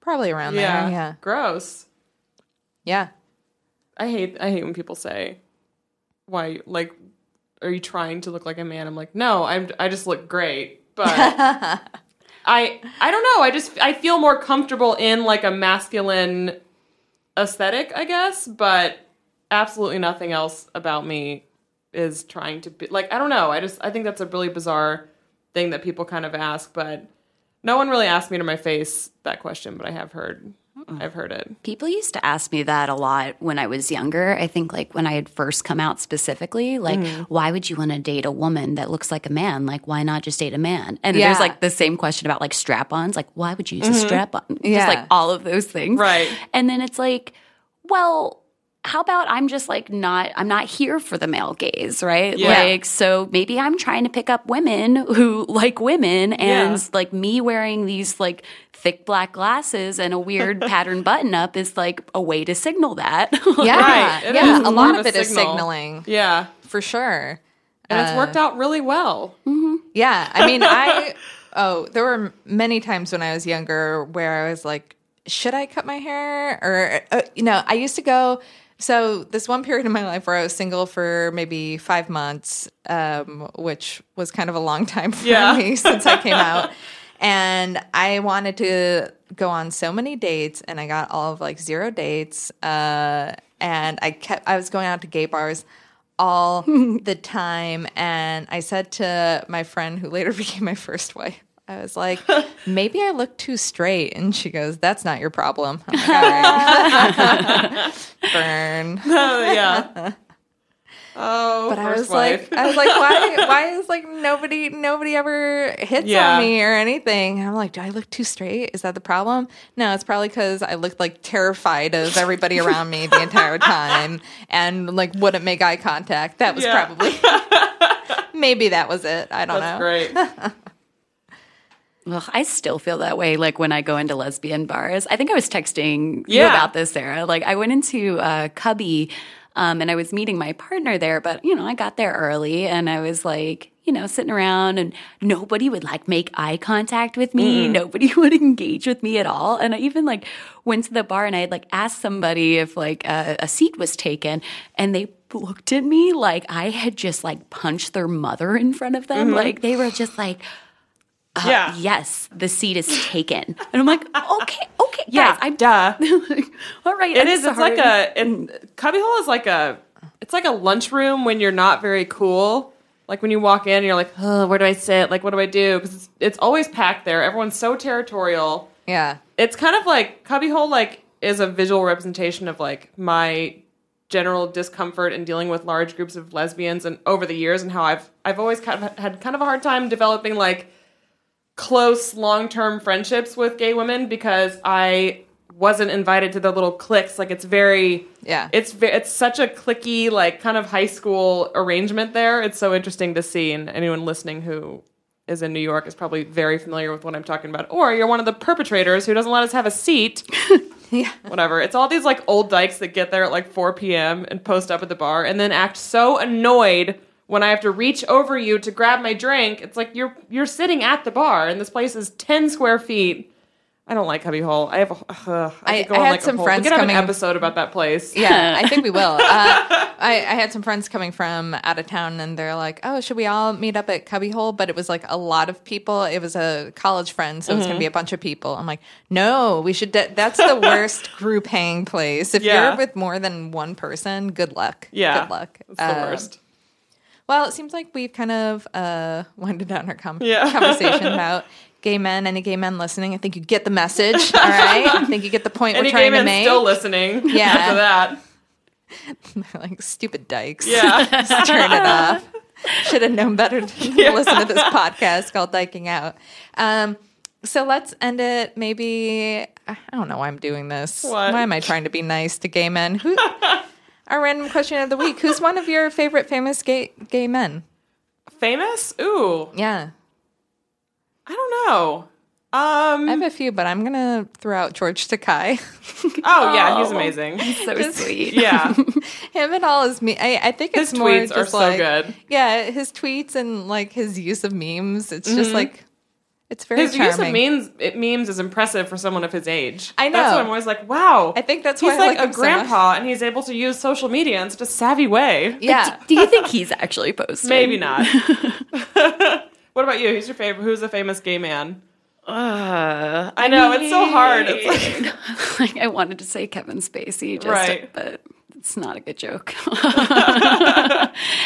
Probably around yeah. there, yeah. Gross. Yeah. I hate I hate when people say, why, like, are you trying to look like a man? I'm like, no, I'm, I just look great. But I I don't know. I just, I feel more comfortable in, like, a masculine aesthetic, I guess. But absolutely nothing else about me is trying to be, like, I don't know. I just, I think that's a really bizarre thing that people kind of ask, but no one really asked me to my face that question, but I have heard, mm-mm. I've heard it. People used to ask me that a lot when I was younger. I think, like, when I had first come out specifically, like, mm-hmm. why would you want to date a woman that looks like a man? Like, why not just date a man? And yeah. there's, like, the same question about, like, strap-ons. Like, why would you use mm-hmm. a strap-on? Yeah. Just, like, all of those things. Right. And then it's like, well, how about I'm just, like, not – I'm not here for the male gaze, right? Yeah. Like, so maybe I'm trying to pick up women who like women, and, yeah. like, me wearing these, like, thick black glasses and a weird pattern button-up is, like, a way to signal that. yeah. Right. Yeah. A lot of it signal. is signaling. Yeah. For sure. And uh, it's worked out really well. Mm-hmm. Yeah. I mean, I – oh, there were many times when I was younger where I was, like, should I cut my hair? Or, uh, you know, I used to go – so this one period in my life where I was single for maybe five months, um, which was kind of a long time for yeah. me since I came out. And I wanted to go on so many dates, and I got all of, like, zero dates. Uh, and I kept, I was going out to gay bars all the time. And I said to my friend who later became my first wife, I was like, maybe I look too straight. And she goes, that's not your problem. I'm like, all right. Burn. Oh, yeah. Oh, but I was wife. like, I was like, why, why is, like, nobody, nobody ever hits yeah. on me or anything? And I'm like, do I look too straight? Is that the problem? No, it's probably because I looked, like, terrified of everybody around me the entire time and, like, wouldn't make eye contact. That was yeah. probably, maybe that was it. I don't that's know. That's great. Ugh, I still feel that way, like, when I go into lesbian bars. I think I was texting yeah. you about this, Sarah. Like, I went into uh, Cubby, um, and I was meeting my partner there, but, you know, I got there early, and I was, like, you know, sitting around, and nobody would, like, make eye contact with me. Mm. Nobody would engage with me at all. And I even, like, went to the bar, and I had, like, asked somebody if, like, a, a seat was taken, and they looked at me like I had just, like, punched their mother in front of them. Mm-hmm. Like, they were just like, Uh, yeah. Yes, the seat is taken, and I'm like, okay, okay, yeah, guys, I'm duh. like, all right, it I'm is. Sorry. It's like a and Cubbyhole is like a. It's like a lunchroom when you're not very cool. Like, when you walk in, and you're like, oh, where do I sit? Like, what do I do? Because it's it's always packed there. Everyone's so territorial. Yeah, it's kind of like Cubbyhole. Like, is a visual representation of, like, my general discomfort in dealing with large groups of lesbians, and over the years, and how I've I've always kind of had kind of a hard time developing, like, close long-term friendships with gay women, because I wasn't invited to the little cliques. Like, it's very, yeah, it's it's such a cliquey, like, kind of high school arrangement there. It's so interesting to see, and anyone listening who is in New York is probably very familiar with what I'm talking about. Or you're one of the perpetrators who doesn't let us have a seat. Yeah. Whatever. It's all these like old dykes that get there at like four p.m. and post up at the bar and then act so annoyed when I have to reach over you to grab my drink. It's like you're you're sitting at the bar and this place is ten square feet. I don't like Hubby Hole. I have a. Uh, I, I, go I on had like some a friends coming. We could have an episode about that place. Yeah, I think we will. Uh, I, I had some friends coming from out of town, and they're like, "Oh, should we all meet up at Cubby Hole?" But it was like a lot of people. It was a college friend, so mm-hmm. it was going to be a bunch of people. I'm like, "No, we should." De- that's the worst group hang place. If yeah. you're with more than one person, good luck. Yeah, good luck. It's uh, the worst. Well, it seems like we've kind of uh, winded down our com- yeah. conversation about. Gay men, any gay men listening, I think you get the message, all right? I think you get the point any we're trying to make. Any gay men still listening yeah. after that. They're like, stupid dykes. Yeah. Just turn it off. Should have known better to yeah. listen to this podcast called Dyking Out. Um, so let's end it maybe, I don't know why I'm doing this. What? Why am I trying to be nice to gay men? Who? Our random question of the week, who's one of your favorite famous gay, gay men? Famous? Ooh. Yeah. I don't know. Um, I have a few, but I'm going to throw out George Takei. Oh, yeah. He's amazing. He's so just, sweet. Yeah. Him and all his me- I, I think his it's more just like... His tweets are so good. Yeah, his tweets and like his use of memes. It's mm-hmm. just like... It's very his charming. His use of memes, it, memes is impressive for someone of his age. I know. That's what I'm always like, wow. I think that's why he's like, like a grandpa, so and he's able to use social media in such a savvy way. Yeah. But do you think he's actually posting? Maybe not. What about you? Who's your favorite? Who's a famous gay man? Uh, I know, it's so hard. It's like, like I wanted to say Kevin Spacey, just right. but it's not a good joke.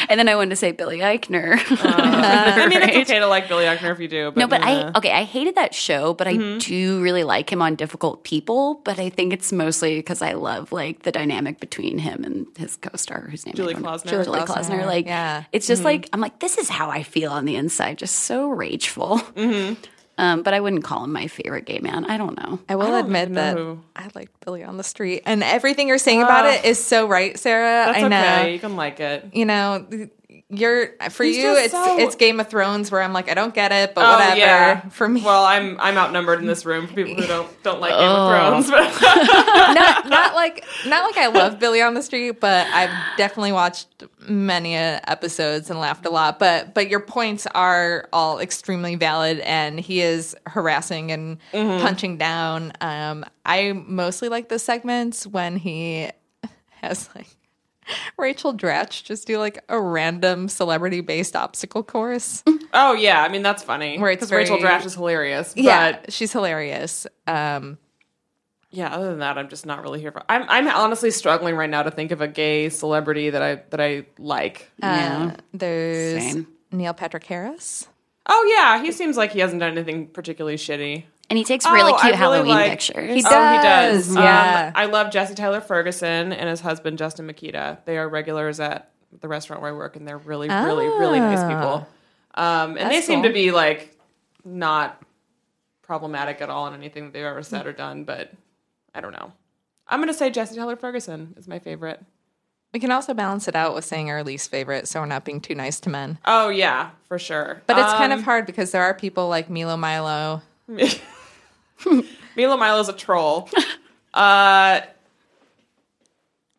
And then I wanted to say Billy Eichner. Uh, I mean, it's okay to like Billy Eichner if you do. But no, but yeah. I okay, I hated that show, but I mm-hmm. do really like him on Difficult People. But I think it's mostly because I love like the dynamic between him and his co-star, whose name Julie I don't Klausner. Know. Julie Klausner. Klausner. Like, yeah. it's just mm-hmm. like I'm like, this is how I feel on the inside, just so rageful. Mm-hmm. Um, but I wouldn't call him my favorite gay man. I don't know. I will I admit that who. I like Billy on the Street. And everything you're saying uh, about it is so right, Sarah. That's I know. Okay. You can like it. You know, you're for He's you, it's so... it's Game of Thrones where I'm like, I don't get it, but oh, whatever. Yeah. For me. Well, I'm I'm outnumbered in this room for people who don't don't like oh. Game of Thrones. not, not like not like I love Billy on the Street, but I've definitely watched many uh, episodes and laughed a lot, but but your points are all extremely valid, and he is harassing and mm-hmm. punching down. Um, I mostly like the segments when he has like Rachel Dratch just do like a random celebrity-based obstacle course. Oh yeah, I mean that's funny because very... Rachel Dratch is hilarious. But... Yeah, she's hilarious. Um, Yeah, other than that, I'm just not really here for. I'm I'm honestly struggling right now to think of a gay celebrity that I that I like. Uh, yeah. There's Same. Neil Patrick Harris. Oh yeah, he seems like he hasn't done anything particularly shitty. And he takes really oh, cute I Halloween really like, pictures. He does. Oh, he does. Yeah, um, I love Jesse Tyler Ferguson and his husband Justin Makita. They are regulars at the restaurant where I work, and they're really, oh. really, really nice people. Um, and That's they seem cool. to be like not problematic at all in anything that they've ever said or done, but. I don't know. I'm going to say Jesse Tyler Ferguson is my favorite. We can also balance it out with saying our least favorite, so we're not being too nice to men. Oh, yeah, for sure. But um, it's kind of hard because there are people like Milo Milo. Milo Milo's a troll. Uh,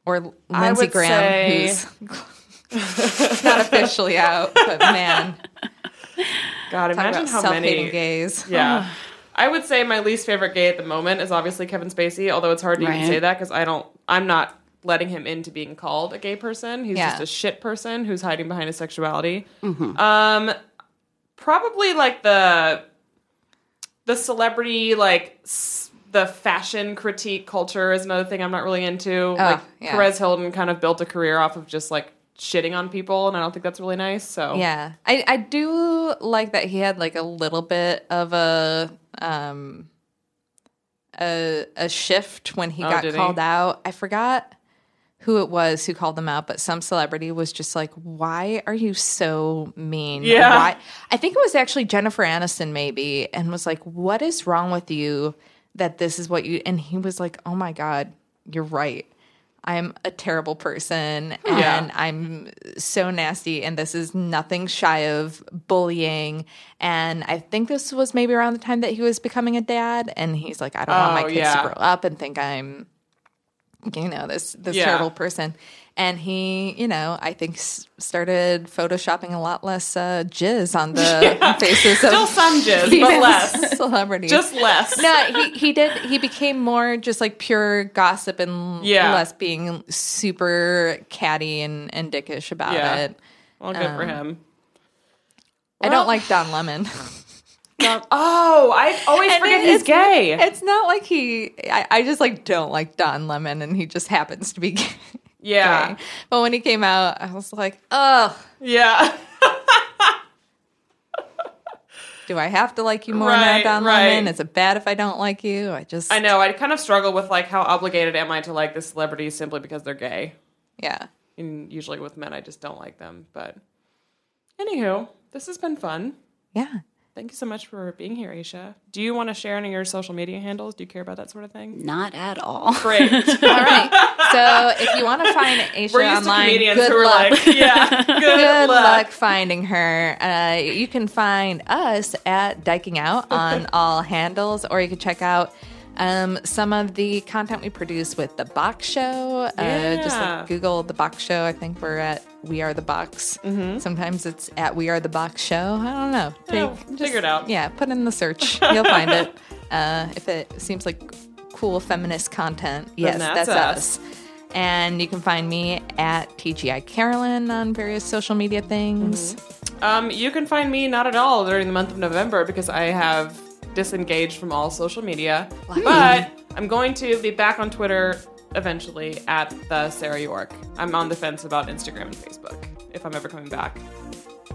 or Lindsey Graham, say... who's not officially out, but man. God, imagine how many. Self-hating gays. Yeah. I would say my least favorite gay at the moment is obviously Kevin Spacey, although it's hard to right. even say that because I don't, I'm not letting him into being called a gay person. He's yeah. just a shit person who's hiding behind his sexuality. Mm-hmm. Um, probably like the the celebrity, like s- the fashion critique culture is another thing I'm not really into. Oh, like yeah. Perez Hilton kind of built a career off of just like shitting on people, and I don't think that's really nice. So yeah, I I do like that he had like a little bit of a. Um, a a shift when he oh, got called he? out. I forgot who it was who called them out, but some celebrity was just like, "Why are you so mean?" Yeah, Why? I think it was actually Jennifer Aniston, maybe, and was like, "What is wrong with you that this is what you?" And he was like, "Oh my God, you're right. I'm a terrible person and yeah. I'm so nasty and this is nothing shy of bullying. And I think this was maybe around the time that he was becoming a dad and he's like, I don't oh, want my kids yeah. to grow up and think I'm, you know, this, this yeah. terrible person. And he, you know, I think s- started photoshopping a lot less uh, jizz on the yeah. faces of still some jizz, but less celebrities, just less. No, he he did. He became more just like pure gossip and yeah. less being super catty and, and dickish about yeah. it. Well, good um, for him. Well, I don't like Don Lemon. Don, oh, I always and forget it, he's it's, gay. It's not like he. I, I just like don't like Don Lemon, and he just happens to be gay. Yeah. Okay. But when he came out, I was like, ugh. Yeah. Do I have to like you more right, now, Don right. Lemon? Is it bad if I don't like you? I just... I know. I kind of struggle with, like, how obligated am I to like this celebrity simply because they're gay? Yeah. And usually with men, I just don't like them. But anywho, this has been fun. Yeah. Thank you so much for being here, Aisha. Do you want to share any of your social media handles? Do you care about that sort of thing? Not at all. Great. All right. So if you want to find Aisha we're used online, to comedians good who are luck. Like, yeah, good, good luck. luck finding her. Uh, you can find us at Dyking Out on all handles, or you can check out um, some of the content we produce with The Box Show. Yeah. Uh, just like Google The Box Show. I think we're at We Are The Box. Mm-hmm. Sometimes it's at We Are The Box Show. I don't know. Take, yeah, just, figure it out. Yeah, put in the search. You'll find it. Uh, if it seems like cool feminist content, yes, that's, that's us. us. And you can find me at T G I Carolyn on various social media things. Mm-hmm. Um, you can find me not at all during the month of November because I have disengaged from all social media. Wow. But I'm going to be back on Twitter eventually at the Sarah York. I'm on the fence about Instagram and Facebook if I'm ever coming back.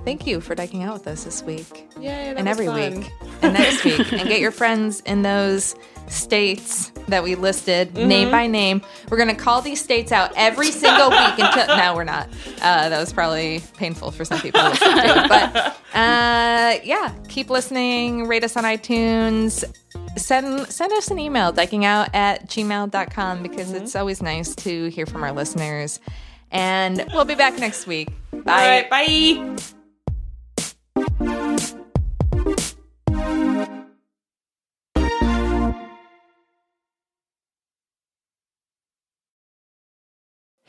Thank you for dyking out with us this week. Yay, that and was every fun. Week and next week. And get your friends in those states that we listed mm-hmm. name by name. We're going to call these states out every single week until no, we're not. Uh, that was probably painful for some people to listen to. But uh, yeah, keep listening. Rate us on iTunes. Send send us an email, dyking out at gmail dot com, because mm-hmm. it's always nice to hear from our listeners. And we'll be back next week. Bye. All right, bye.